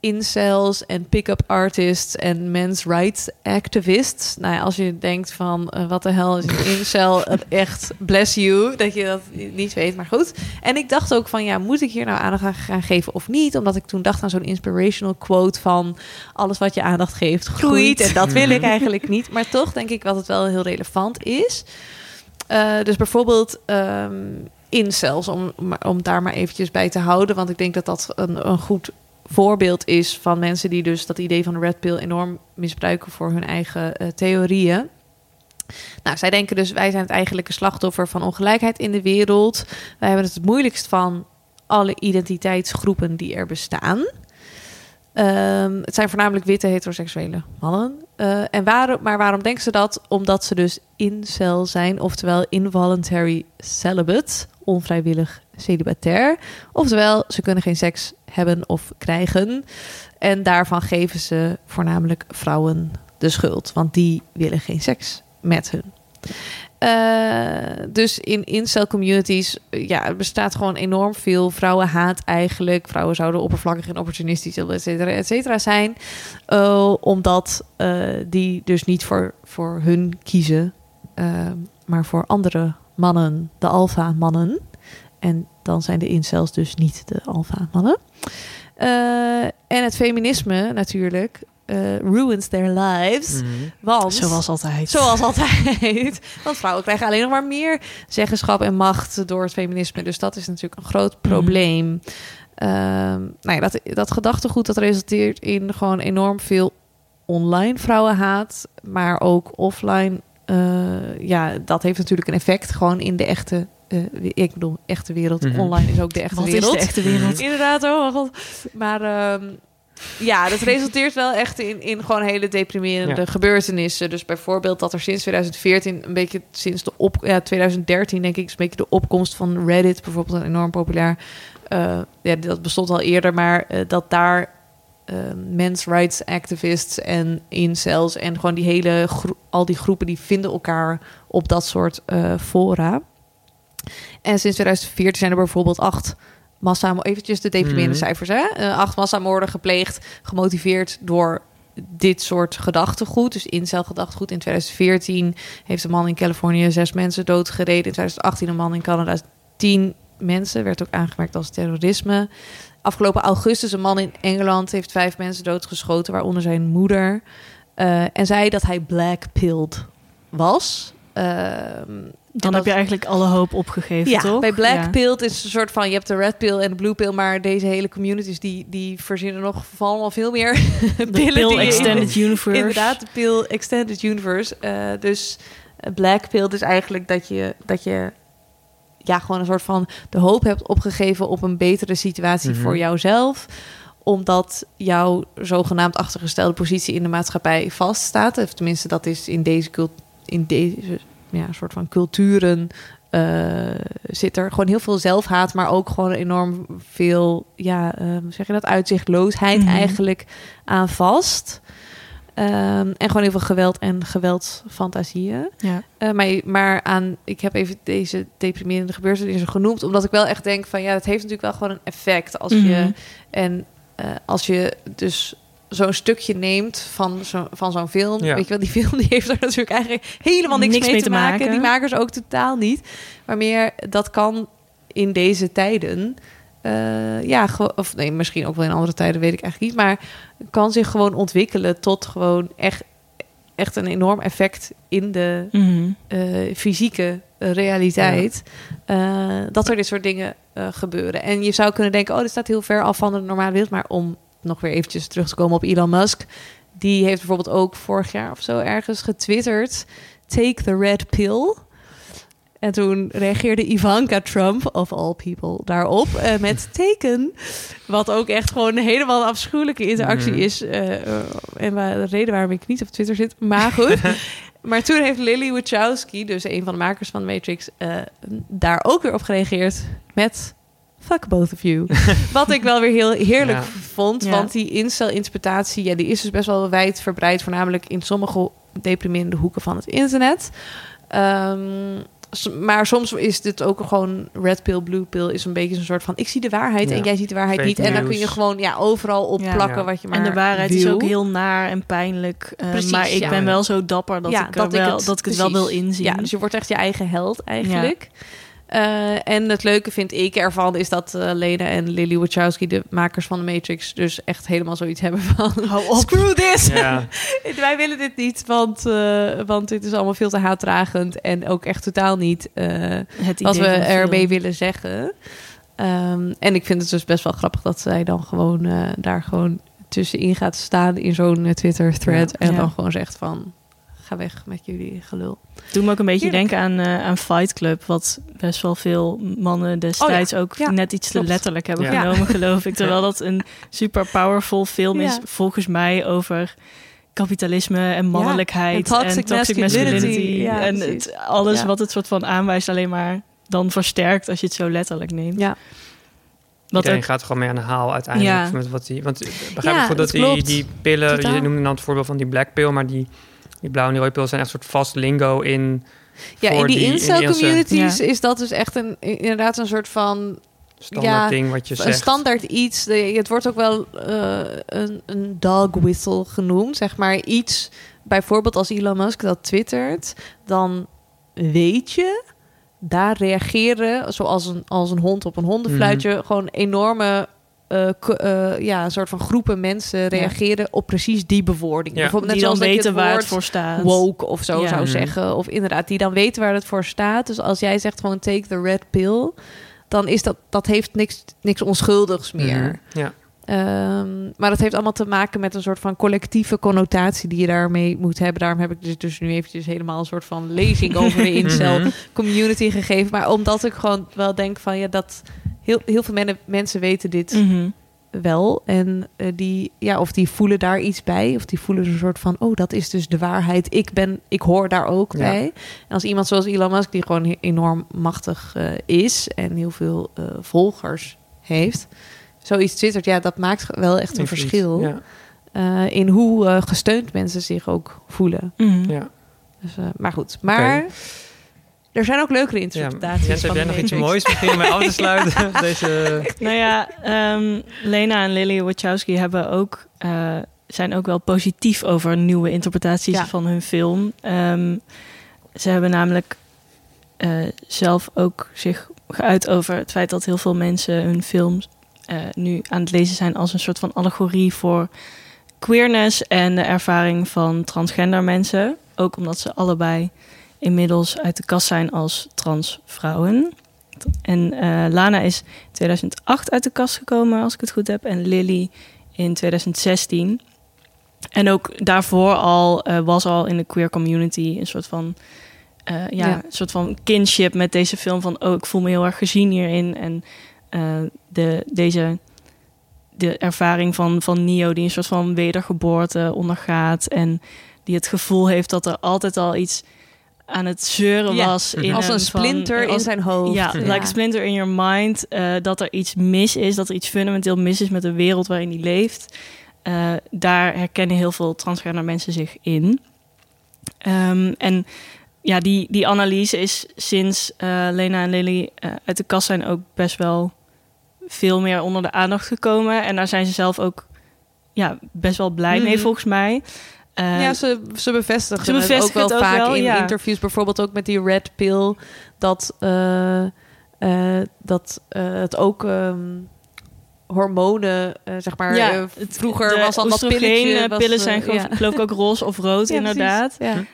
incels en pick-up artists en men's rights activists. Nou ja, als je denkt van uh, wat de hel is een incel, echt bless you dat je dat niet weet, maar goed. En ik dacht ook van ja, moet ik hier nou aandacht aan gaan geven of niet? Omdat ik toen dacht aan zo'n inspirational quote van alles wat je aandacht geeft groeit. En dat wil ik eigenlijk niet. Maar toch denk ik wat het wel heel relevant is. Uh, dus bijvoorbeeld... Um, incels, om, om daar maar eventjes bij te houden. Want ik denk dat dat een, een goed... voorbeeld is van mensen die dus dat idee van de red pill enorm misbruiken voor hun eigen uh, theorieën. Nou, zij denken dus, wij zijn het eigenlijke slachtoffer van ongelijkheid in de wereld. Wij hebben het het moeilijkst van alle identiteitsgroepen die er bestaan. Um, het zijn voornamelijk witte heteroseksuele mannen. Uh, en waarom, maar waarom denken ze dat? Omdat ze dus incel zijn, oftewel involuntary celibate, onvrijwillig celibatair. Oftewel, ze kunnen geen seks hebben of krijgen. En daarvan geven ze voornamelijk vrouwen de schuld. Want die willen geen seks met hun. Uh, dus in incel communities ja, er bestaat gewoon enorm veel vrouwenhaat eigenlijk. Vrouwen zouden oppervlakkig en opportunistisch, et cetera, et cetera zijn. Uh, omdat uh, die dus niet voor, voor hun kiezen, uh, maar voor andere mannen, de alfa-mannen. En dan zijn de incels dus niet de alfa-mannen. Uh, en het feminisme natuurlijk... Uh, ruins their lives. Mm-hmm. Want, zoals altijd. Zoals altijd. Want vrouwen krijgen alleen nog maar meer zeggenschap en macht door het feminisme. Dus dat is natuurlijk een groot probleem. Mm. Uh, nou ja, dat, dat gedachtegoed dat resulteert in gewoon enorm veel online vrouwenhaat. Maar ook offline. Uh, ja, dat heeft natuurlijk een effect gewoon in de echte Uh, ik bedoel, echte wereld. Mm-hmm. Online is ook de echte Wat wereld. Wat is de echte wereld? Inderdaad, oh mijn god. Maar... Um, ja, dat resulteert wel echt in, in gewoon hele deprimerende ja. gebeurtenissen. Dus bijvoorbeeld dat er sinds tweeduizend veertien, een beetje sinds de op, ja, tweeduizend dertien denk ik, is een beetje de opkomst van Reddit, bijvoorbeeld een enorm populair. Uh, ja, dat bestond al eerder, maar uh, dat daar uh, men's rights activists en incels en gewoon die hele gro- al die groepen die vinden elkaar op dat soort uh, fora. En sinds tweeduizend veertien zijn er bijvoorbeeld acht. Massa, eventjes de deprimerende mm-hmm. cijfers, hè? Uh, acht massamoorden gepleegd, gemotiveerd door dit soort gedachtegoed. Dus incelgedachtegoed. In tweeduizend veertien heeft een man in Californië zes mensen doodgereden. In tweeduizend achttien een man in Canada tien mensen. Werd ook aangemerkt als terrorisme. Afgelopen augustus een man in Engeland heeft vijf mensen doodgeschoten, waaronder zijn moeder. Uh, en zei dat hij blackpilled was. Uh, Dan dat, heb je eigenlijk alle hoop opgegeven, ja, toch? Bij Black Pill ja. is een soort van... je hebt de Red Pill en de Blue Pill... maar deze hele communities die, die verzinnen nog... van veel meer pillen. De Pill Extended in, Universe. Inderdaad, de Pill Extended Universe. Uh, dus Black Pill is eigenlijk dat je... dat je ja, gewoon een soort van... de hoop hebt opgegeven op een betere situatie mm-hmm. voor jouzelf... omdat jouw zogenaamd achtergestelde positie... in de maatschappij vaststaat. Of tenminste, dat is in deze cultuur... in deze... ja, een soort van culturen uh, zit er gewoon heel veel zelfhaat... maar ook gewoon enorm veel, ja, uh, zeg je dat, uitzichtloosheid mm-hmm. eigenlijk aan vast. Um, en gewoon heel veel geweld en geweldsfantasieën. Ja. Uh, maar, maar aan, ik heb even deze deprimerende gebeurtenissen genoemd... omdat ik wel echt denk van, ja, dat heeft natuurlijk wel gewoon een effect. Als mm-hmm. je en uh, als je dus... zo'n stukje neemt van, zo, van zo'n film. Ja. Weet je wel, die film die heeft er natuurlijk eigenlijk helemaal niks, niks mee, mee te maken. maken. Die makers ook totaal niet. Maar meer, dat kan in deze tijden... Uh, ja, ge- of nee, misschien ook wel in andere tijden, weet ik eigenlijk niet. Maar kan zich gewoon ontwikkelen tot gewoon echt, echt een enorm effect... in de mm-hmm. uh, fysieke realiteit. Ja. Uh, dat er dit soort dingen uh, gebeuren. En je zou kunnen denken, oh, dit staat heel ver af van de normale wereld. Maar om... nog weer eventjes terug te komen op Elon Musk. Die heeft bijvoorbeeld ook vorig jaar of zo ergens getwitterd... Take the red pill. En toen reageerde Ivanka Trump, of all people, daarop uh, met teken. Wat ook echt gewoon helemaal een afschuwelijke interactie mm. is. Uh, en de reden waarom ik niet op Twitter zit, maar goed... Maar toen heeft Lily Wachowski, dus een van de makers van Matrix... Uh, daar ook weer op gereageerd met... fuck both of you. Wat ik wel weer heel heerlijk ja. vond. Ja. Want die incel-interpretatie... ja, die is dus best wel wijdverbreid... voornamelijk in sommige deprimerende hoeken van het internet. Um, maar soms is dit ook gewoon... red pill, blue pill is een beetje zo'n soort van... ik zie de waarheid ja. en jij ziet de waarheid Fake niet. News. En dan kun je gewoon ja, overal op ja. plakken ja. wat je maar En de waarheid wil. Is ook heel naar en pijnlijk. Uh, Precies, maar ik ja. ben wel zo dapper dat, ja, ik, dat, wel, ik, het, dat ik het wel wil inzien. Ja, dus je wordt echt je eigen held eigenlijk... Ja. Uh, en het leuke vind ik ervan is dat uh, Lena en Lily Wachowski, de makers van de Matrix, dus echt helemaal zoiets hebben van... Hou op. Screw this! Yeah. Wij willen dit niet, want, uh, want dit is allemaal veel te haatdragend en ook echt totaal niet uh, wat we ermee willen zeggen. Um, en ik vind het dus best wel grappig dat zij dan gewoon uh, daar gewoon tussenin gaat staan in zo'n uh, Twitter-thread ja, en ja. dan gewoon zegt van... ga weg met jullie gelul. Doe me ook een beetje Heerlijk. denken aan, uh, aan Fight Club... wat best wel veel mannen destijds oh, ja. ook ja, net iets klopt. te letterlijk hebben ja. genomen, geloof ik. Terwijl dat een super powerful film ja. is, volgens mij, over kapitalisme en mannelijkheid... Ja. En, toxic en toxic masculinity, masculinity ja, en het, alles ja. wat het soort van aanwijst, alleen maar dan versterkt als je het zo letterlijk neemt. Ja. Wat Iedereen ook... gaat er gewoon mee aan de haal uiteindelijk. Ja. Met wat die, want begrijp ja, ik goed dat die, die pillen... Totaal. Je noemde dan het voorbeeld van die black pill... maar die, die blauw en die rode pill zijn echt een soort vast lingo in... Ja, in die, die incel-communities ja. is dat dus echt een inderdaad een soort van... Standaard ja, ding wat je zegt. Een standaard iets. De, het wordt ook wel uh, een, een dog whistle genoemd, zeg maar. Iets, bijvoorbeeld als Elon Musk dat twittert... dan weet je... daar reageren, zoals een, als een hond op een hondenfluitje... Mm-hmm. gewoon enorme uh, k- uh, ja, soort van groepen mensen reageren ja. op precies die bewoording. Ja. Bijvoorbeeld net die zoals dan weten waar het voor staat. Woke of zo ja. zou mm-hmm. zeggen. Of inderdaad, die dan weten waar het voor staat. Dus als jij zegt gewoon take the red pill... dan is dat, dat heeft niks, niks onschuldigs meer. Mm-hmm. Ja. Um, maar dat heeft allemaal te maken met een soort van collectieve connotatie die je daarmee moet hebben. Daarom heb ik dus, dus nu eventjes helemaal een soort van lezing over de incel community gegeven. Maar omdat ik gewoon wel denk van ja, dat heel, heel veel men- mensen weten dit mm-hmm. wel. En uh, die, ja, of die voelen daar iets bij. Of die voelen een soort van, oh, dat is dus de waarheid. Ik ben, ik hoor daar ook ja. bij. En als iemand zoals Elon Musk, die gewoon enorm machtig uh, is en heel veel uh, volgers heeft... zoiets twittert, ja, dat maakt wel echt een Precies, verschil... Ja. Uh, in hoe uh, gesteund mensen zich ook voelen. Mm. Ja. Dus, uh, maar goed, maar... Okay. Er zijn ook leukere interpretaties ja, Jens, van heb jij nog Matrix. Iets moois misschien om mij af te sluiten? Deze... Nou ja, um, Lena en Lily Wachowski hebben ook, uh, zijn ook wel positief... over nieuwe interpretaties ja. van hun film. Um, ze hebben namelijk uh, zelf ook zich geuit over het feit... dat heel veel mensen hun films... Uh, nu aan het lezen zijn als een soort van allegorie voor queerness en de ervaring van transgender mensen. Ook omdat ze allebei inmiddels uit de kast zijn als transvrouwen. En uh, Lana is in tweeduizend acht uit de kast gekomen, als ik het goed heb. En Lily in tweeduizend zestien. En ook daarvoor al uh, was al in de queer community een soort van... Uh, ja, ja, een soort van kinship met deze film van... oh, ik voel me heel erg gezien hierin en... Uh, de, deze, de ervaring van, van Neo... die een soort van wedergeboorte ondergaat... en die het gevoel heeft dat er altijd al iets aan het zeuren yeah. was. In als een splinter van, in als, zijn hoofd. Ja, ja. Like a splinter in your mind. Uh, dat er iets mis is, dat er iets fundamenteel mis is... met de wereld waarin hij leeft. Uh, daar herkennen heel veel transgender mensen zich in. Um, en... Ja, die, die analyse is sinds uh, Lena en Lily uh, uit de kast zijn... ook best wel veel meer onder de aandacht gekomen. En daar zijn ze zelf ook ja, best wel blij mm. mee, volgens mij. Uh, ja, ze, ze bevestigen ze het ook wel het ook vaak wel, in ja. interviews. Bijvoorbeeld ook met die red pill. Dat, uh, uh, dat uh, het ook... Um, hormonen, uh, zeg maar, ja, uh, vroeger de was al dat pilletje. Was, pillen zijn uh, ja. geloof ik ook roze of rood, ja, inderdaad. Ja.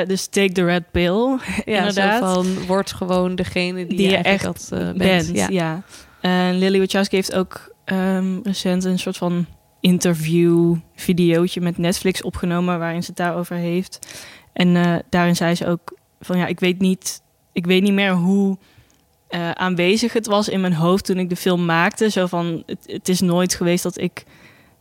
Uh, dus take the red pill, ja, inderdaad. Van, wordt gewoon degene die, die je echt had, uh, bent. bent. Ja. Ja. Uh, Lily Wachowski heeft ook um, recent een soort van interview-videootje met Netflix opgenomen, waarin ze het daarover heeft. En uh, daarin zei ze ook van, ja, ik weet niet, ik weet niet meer hoe... Uh, aanwezig het was in mijn hoofd toen ik de film maakte. Zo van, het, het is nooit geweest dat ik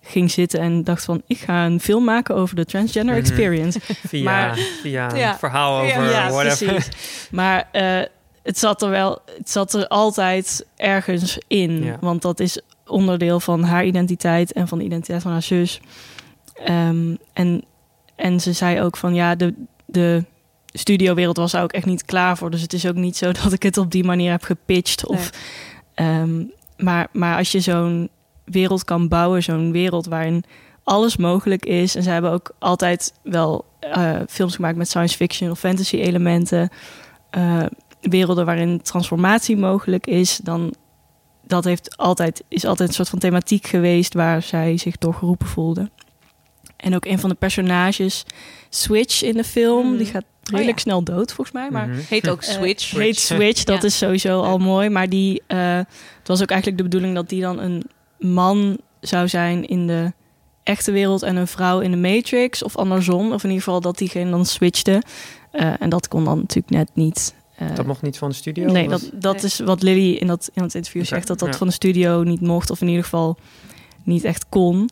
ging zitten en dacht van... ik ga een film maken over de transgender mm-hmm. experience. Via, maar, via ja. een verhaal over ja, ja, whatever. Maar uh, het zat er wel, het zat er altijd ergens in. Ja. Want dat is onderdeel van haar identiteit en van de identiteit van haar zus. Um, en, en ze zei ook van, ja, de... de studiowereld was daar ook echt niet klaar voor. Dus het is ook niet zo dat ik het op die manier heb gepitcht. Of, nee. um, maar, maar als je zo'n wereld kan bouwen... zo'n wereld waarin alles mogelijk is... en ze hebben ook altijd wel uh, films gemaakt... met science fiction of fantasy elementen. Uh, werelden waarin transformatie mogelijk is... dan dat heeft altijd, is altijd een soort van thematiek geweest... waar zij zich door geroepen voelden. En ook een van de personages... Switch in de film, die gaat redelijk oh, ja. snel dood volgens mij. Maar mm-hmm. heet ook Switch. Uh, heet Switch, dat ja. is sowieso al mooi. Maar die, uh, het was ook eigenlijk de bedoeling dat die dan een man zou zijn in de echte wereld en een vrouw in de Matrix of andersom. Of in ieder geval dat diegene dan switchte. Uh, en dat kon dan natuurlijk net niet. Uh, dat mocht niet van de studio? Nee, dat, dat nee. is wat Lily in dat, in dat interview okay. zegt, dat dat ja. van de studio niet mocht. Of in ieder geval niet echt kon.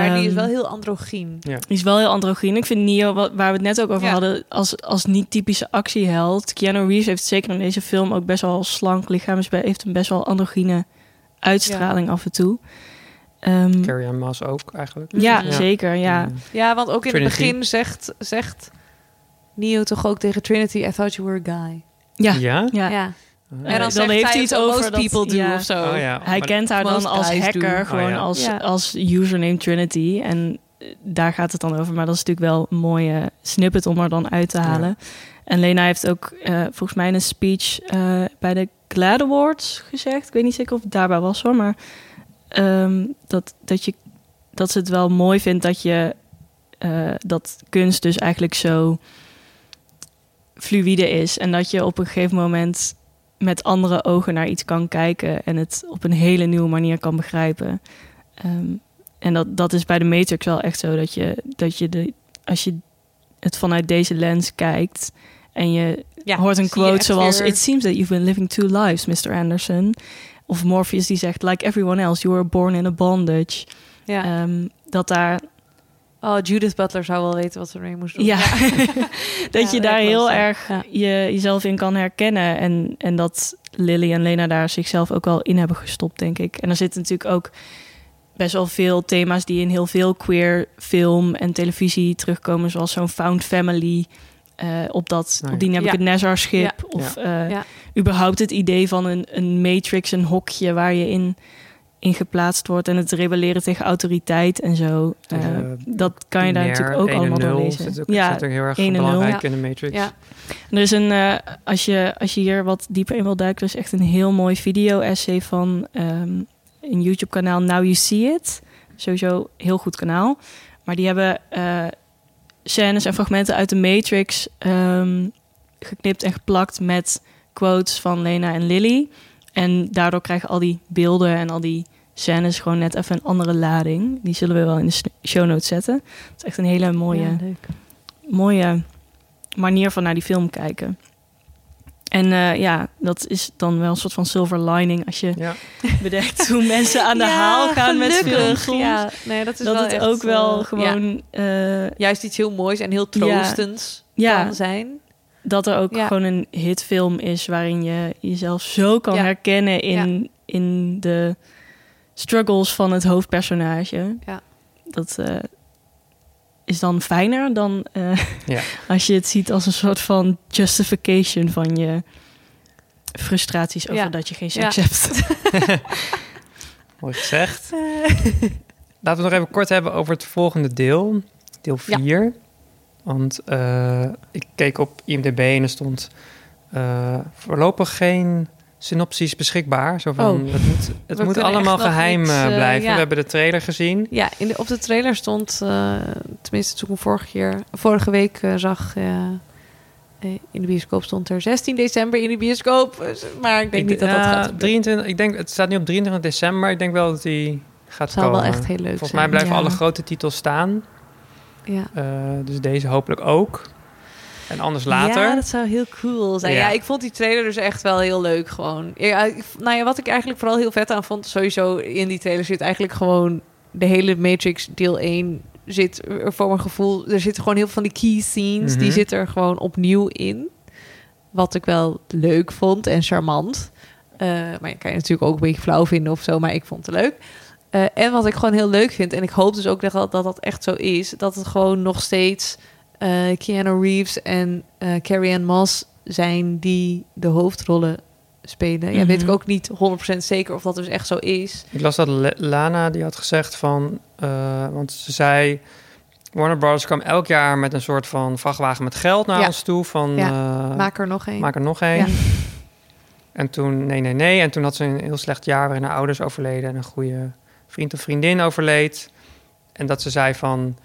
Maar die is wel heel androgyn. Ja. Die is wel heel androgyn. Ik vind Neo, waar we het net ook over ja. hadden, als, als niet-typische actieheld. Keanu Reeves heeft zeker in deze film ook best wel slank lichaam. Heeft een best wel androgyne uitstraling ja. af en toe. Um, Carrie-Anne Moss ook eigenlijk. Ja, ja, zeker. Ja, ja, want ook in Trinity. Het begin zegt, zegt Neo toch ook tegen Trinity... I thought you were a guy. Ja, ja. ja. ja. En dan, dan, dan heeft hij iets over dat, people do ja. of zo. Oh ja, hij kent haar dan als hacker, do. gewoon oh ja. Als, ja. als username Trinity. En daar gaat het dan over. Maar dat is natuurlijk wel een mooie snippet om er dan uit te halen. Ja. En Lena heeft ook uh, volgens mij een speech uh, bij de Glad Awards gezegd. Ik weet niet zeker of het daarbij was hoor. Maar um, dat, dat, je, dat ze het wel mooi vindt dat je uh, dat kunst dus eigenlijk zo fluïde is. En dat je op een gegeven moment... met andere ogen naar iets kan kijken... en het op een hele nieuwe manier kan begrijpen. Um, en dat, dat is bij de Matrix wel echt zo... dat je, dat je de, als je het vanuit deze lens kijkt... en je ja, hoort een quote zoals... Weer... It seems that you've been living two lives, mister Anderson. Of Morpheus die zegt... Like everyone else, you were born in a bondage. Ja. Um, dat daar... Oh, Judith Butler zou wel weten wat ze ermee moest doen. Ja, ja. dat ja, je daar heel zijn. erg ja. je, jezelf in kan herkennen. En, en dat Lily en Lena daar zichzelf ook wel in hebben gestopt, denk ik. En er zitten natuurlijk ook best wel veel thema's... die in heel veel queer film en televisie terugkomen... zoals zo'n found family. Uh, op, dat, nee. op die heb ik ja. het Nazar-schip. Ja. Of ja. Uh, ja. überhaupt het idee van een, een matrix, een hokje waar je in... ingeplaatst wordt en het rebelleren tegen autoriteit en zo. Uh, uh, dat kan je daar natuurlijk ook allemaal door lezen. Dat is ook, ja, ook heel erg belangrijk ja. in de Matrix. Ja. En er is een, uh, als, je, als je hier wat dieper in wil duiken, is echt een heel mooi video-essay van um, een YouTube-kanaal Now You See It. Sowieso heel goed kanaal. Maar die hebben uh, scènes en fragmenten uit de Matrix um, geknipt en geplakt met quotes van Lena en Lily. En daardoor krijgen al die beelden en al die scènes gewoon net even een andere lading. Die zullen we wel in de show notes zetten. Het is echt een hele mooie, ja, mooie manier van naar die film kijken. En uh, ja, dat is dan wel een soort van silver lining... als je ja. bedenkt hoe mensen aan de ja, haal gaan gelukkig. met filmsoms. Ja, nee, dat is dat wel het echt ook wel uh, gewoon... Ja. Uh, Juist iets heel moois en heel troostends ja, kan zijn... Dat er ook ja. gewoon een hitfilm is... waarin je jezelf zo kan ja. herkennen... In, ja. in de struggles van het hoofdpersonage. Ja. Dat uh, is dan fijner dan... Uh, ja. als je het ziet als een soort van justification... van je frustraties over ja. dat je geen seks ja. hebt. Mooi gezegd. Uh. Laten we nog even kort hebben over het volgende deel. Deel vier... Ja. Want uh, ik keek op I M D B en er stond uh, voorlopig geen synopsis beschikbaar. Zo van, oh, het moet, het moet allemaal geheim niet, uh, blijven. Ja. We hebben de trailer gezien. Ja, in de, op de trailer stond, uh, tenminste toen ik vorige, keer, vorige week uh, zag... Uh, in de bioscoop stond er zestien december in de bioscoop. Maar ik denk ik, niet dat uh, dat gaat drieëntwintig, ik denk, het staat nu op drieëntwintig december. Ik denk wel dat die gaat zal komen. Wel echt heel leuk Volgens zijn. mij blijven ja. alle grote titels staan... Ja. Uh, dus deze hopelijk ook. En anders later. Ja, dat zou heel cool zijn. Ja, ja ik vond die trailer dus echt wel heel leuk gewoon. Ja, ik, nou ja, wat ik eigenlijk vooral heel vet aan vond... sowieso in die trailer zit eigenlijk gewoon... de hele Matrix deel één zit er voor mijn gevoel... er zitten gewoon heel veel van die key scenes... Mm-hmm. die zitten er gewoon opnieuw in. Wat ik wel leuk vond en charmant. Uh, maar je kan je natuurlijk ook een beetje flauw vinden of zo... maar ik vond het leuk... Uh, en wat ik gewoon heel leuk vind... en ik hoop dus ook dat dat, dat echt zo is... dat het gewoon nog steeds... Uh, Keanu Reeves en uh, Carrie-Anne Moss... zijn die de hoofdrollen spelen. Mm-hmm. Ja, weet ik ook niet honderd procent zeker of dat dus echt zo is. Ik las dat Le- Lana die had gezegd van... Uh, want ze zei... Warner Brothers kwam elk jaar met een soort van... vrachtwagen met geld naar ja. ons toe. Van, ja. uh, maak er nog één. Maak er nog één. Ja. En toen nee, nee, nee. En toen had ze een heel slecht jaar... waarin haar ouders overleden en een goede... vriend of vriendin overleed. En dat ze zei van...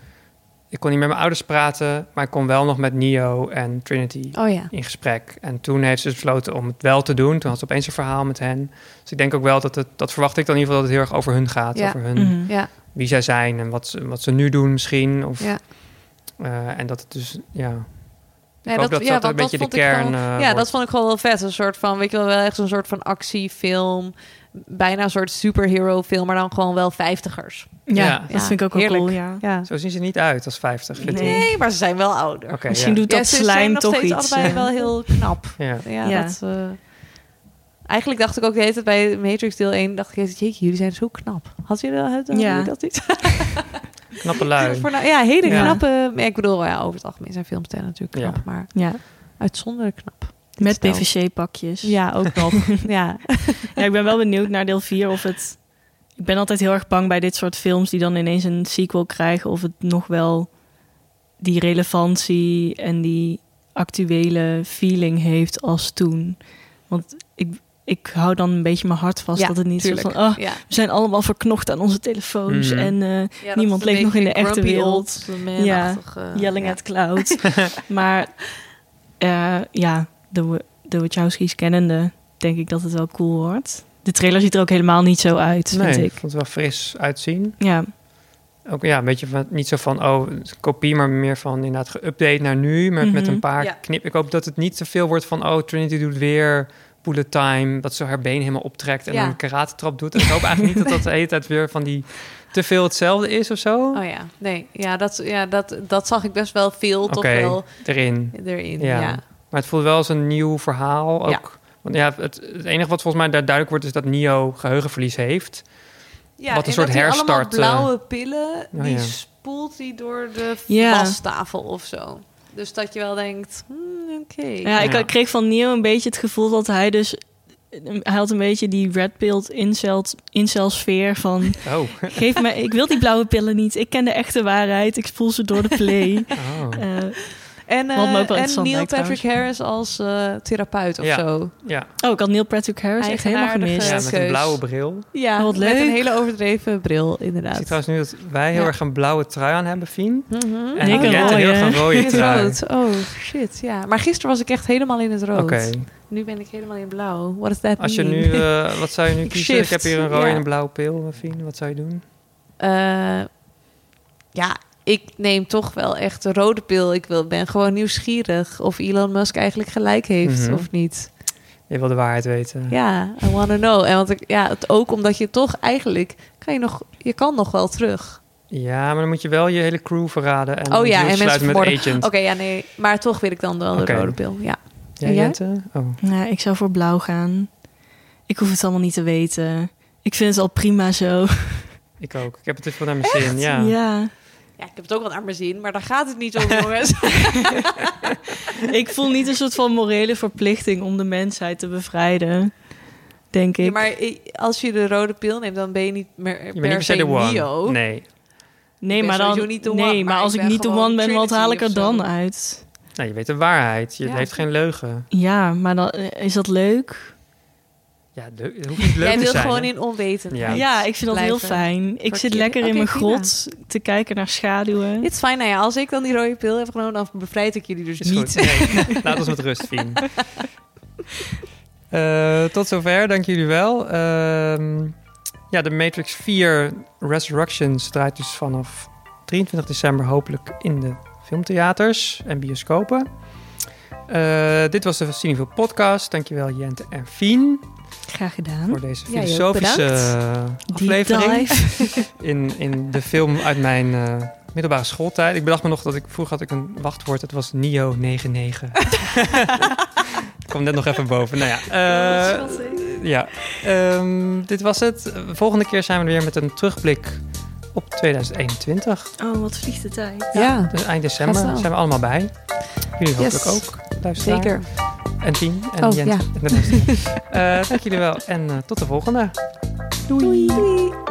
ik kon niet met mijn ouders praten... maar ik kon wel nog met Neo en Trinity oh ja. in gesprek. En toen heeft ze besloten om het wel te doen. Toen had ze opeens een verhaal met hen. Dus ik denk ook wel dat het... dat verwacht ik dan in ieder geval dat het heel erg over hun gaat. Ja. Over hun, mm-hmm. ja. wie zij zijn en wat ze, wat ze nu doen misschien. Of, ja. uh, en dat het dus... ja. Ja, ik hoop dat, dat, ja, dat, dat een beetje dat de kern gewoon, uh, Ja, wordt. Dat vond ik gewoon wel vet. Een soort van, weet je wel, wel echt zo'n soort van actiefilm. Bijna een soort superhero film, maar dan gewoon wel vijftigers. Ja, ja. dat vind ik ook wel Heerlijk. cool, ja. ja. Zo zien ze niet uit als vijftig. Nee, nee, maar ze zijn wel ouder. Okay, Misschien ja. doet dat ja, slijm toch iets. Ze zijn nog steeds allebei wel heel knap. Ja, ja, ja. Dat, uh, eigenlijk dacht ik ook de hele tijd bij Matrix deel één, dacht ik, jeetje, jullie zijn zo knap. Had jullie dat, had ja. dat niet? Knappe lui. Ja, hele ja. knappe... Ik bedoel, ja, over het algemeen zijn filmsterren natuurlijk knap, ja. maar ja. uitzonderlijk knap. Met P V C-pakjes. Ja, ook nog. ja. ja, ik ben wel benieuwd naar deel vier of het... Ik ben altijd heel erg bang bij dit soort films die dan ineens een sequel krijgen, of het nog wel die relevantie en die actuele feeling heeft als toen. Want ik... Ik hou dan een beetje mijn hart vast ja, dat het niet tuurlijk. zo van... Oh, ja. we zijn allemaal verknocht aan onze telefoons. Mm. En uh, ja, niemand leeft nog in de echte wereld. Ja, yelling ja. at cloud. maar uh, ja, de, de Wachowski's kennende, denk ik dat het wel cool wordt. De trailer ziet er ook helemaal niet zo uit, nee, vind ik. ik vond het wel fris uitzien. Ja. Ook ja, een beetje van, niet zo van, oh, kopie, maar meer van inderdaad geüpdate naar nu. Maar mm-hmm. met een paar ja. knip. Ik hoop dat het niet zoveel wordt van, oh, Trinity doet weer... Coole time, dat ze haar been helemaal optrekt en ja. een karatetrap doet. En ik hoop eigenlijk niet dat dat de hele tijd weer van die te veel hetzelfde is of zo. Oh ja, nee. Ja, dat, ja, dat, dat zag ik best wel veel. Oké, okay, wel... erin. erin ja. ja. Maar het voelt wel als een nieuw verhaal ook. Ja. Want ja, het, het enige wat volgens mij daar duidelijk wordt is dat Neo geheugenverlies heeft. Ja, wat een soort herstart. Allemaal blauwe pillen, oh, die ja. spoelt die door de yeah. vastafel of zo. Dus dat je wel denkt, hmm, oké. Okay. Ja, ik kreeg van Neo een beetje het gevoel dat hij dus... Hij had een beetje die red pill incel-sfeer van... Oh. Geef me, ik wil die blauwe pillen niet. Ik ken de echte waarheid. Ik spoel ze door de play. Oh. Uh, en uh, en Neil Patrick Harris als uh, therapeut of ja. zo. Ja. Oh, ik had Neil Patrick Harris echt helemaal gemist. Ja, met een blauwe bril. Ja, wat leuk. Met een hele overdreven bril, inderdaad. Ik zie trouwens nu dat wij heel ja. erg een blauwe trui aan hebben, Fien. Mm-hmm. En ik oh, heb heel erg een rode trui. Rood. Oh, shit, ja. Maar gisteren was ik echt helemaal in het rood. Okay. Nu ben ik helemaal in blauw. What does that Als je mean? nu, uh, wat zou je nu ik kiezen? Shift. Ik heb hier een rode ja. en een blauwe pil, Fien. Wat zou je doen? Uh, ja... Ik neem toch wel echt de rode pil. Ik wil, ben gewoon nieuwsgierig of Elon Musk eigenlijk gelijk heeft mm-hmm. of niet. Je wil de waarheid weten. Ja, I want to know. En want ik, ja, het ook omdat je toch eigenlijk kan je nog, je kan nog wel terug. Ja, maar dan moet je wel je hele crew verraden en oh ja, en mensen met agent. Oké, okay, ja, nee, maar toch wil ik dan wel de okay. rode pil. Ja. Ja, jij? Oh. Nou, ik zou voor blauw gaan. Ik hoef het allemaal niet te weten. Ik vind het al prima zo. Ik ook. Ik heb het even naar mijn zin. Ja. ja. Ja, ik heb het ook wel naar mijn zin, maar daar gaat het niet om, jongens. Ik voel niet een soort van morele verplichting om de mensheid te bevrijden, denk ik. Ja, maar als je de rode pil neemt, dan ben je niet meer je per bent niet se de Neo. Nee, nee maar, dan, niet one, nee, maar, maar als ik, ik niet de one ben, wat haal ik er dan uit? Nou, je weet de waarheid. Je ja. heeft geen leugen. Ja, maar dan, is dat leuk? Ja, de, het hoeft niet leuk Jij te zijn. Jij wil gewoon hè? in onwetendheid. Ja, ik vind dat blijven. heel fijn. Ik Wat zit je? lekker okay, in mijn Tina. grot te kijken naar schaduwen. Dit is fijn. Nou ja, als ik dan die rode pil heb genomen, dan bevrijd ik jullie dus is niet. Nee. Laat ons met rust, Fien. uh, tot zover, dank jullie wel. Uh, ja, de Matrix vier Resurrections draait dus vanaf drieëntwintig december hopelijk in de filmtheaters en bioscopen. Uh, dit was de Cineville podcast. Dankjewel Jente en Fien. Graag gedaan. Voor deze filosofische ja, aflevering. in, in de film uit mijn uh, middelbare schooltijd. Ik bedacht me nog dat ik vroeger had ik een wachtwoord. Het was Neo negenennegentig. Ik kwam net nog even boven. Nou ja. Uh, ja. Um, dit was het. Volgende keer zijn we weer met een terugblik op tweeduizend eenentwintig. Oh, wat vliegt de tijd. Ja. ja. Dus eind december zijn we allemaal bij. Jullie hopelijk yes. ook. Luisteraar. Zeker. En Tien en oh, Jens. Ja. En de uh, dank jullie wel en uh, tot de volgende. Doei. Doei. Doei.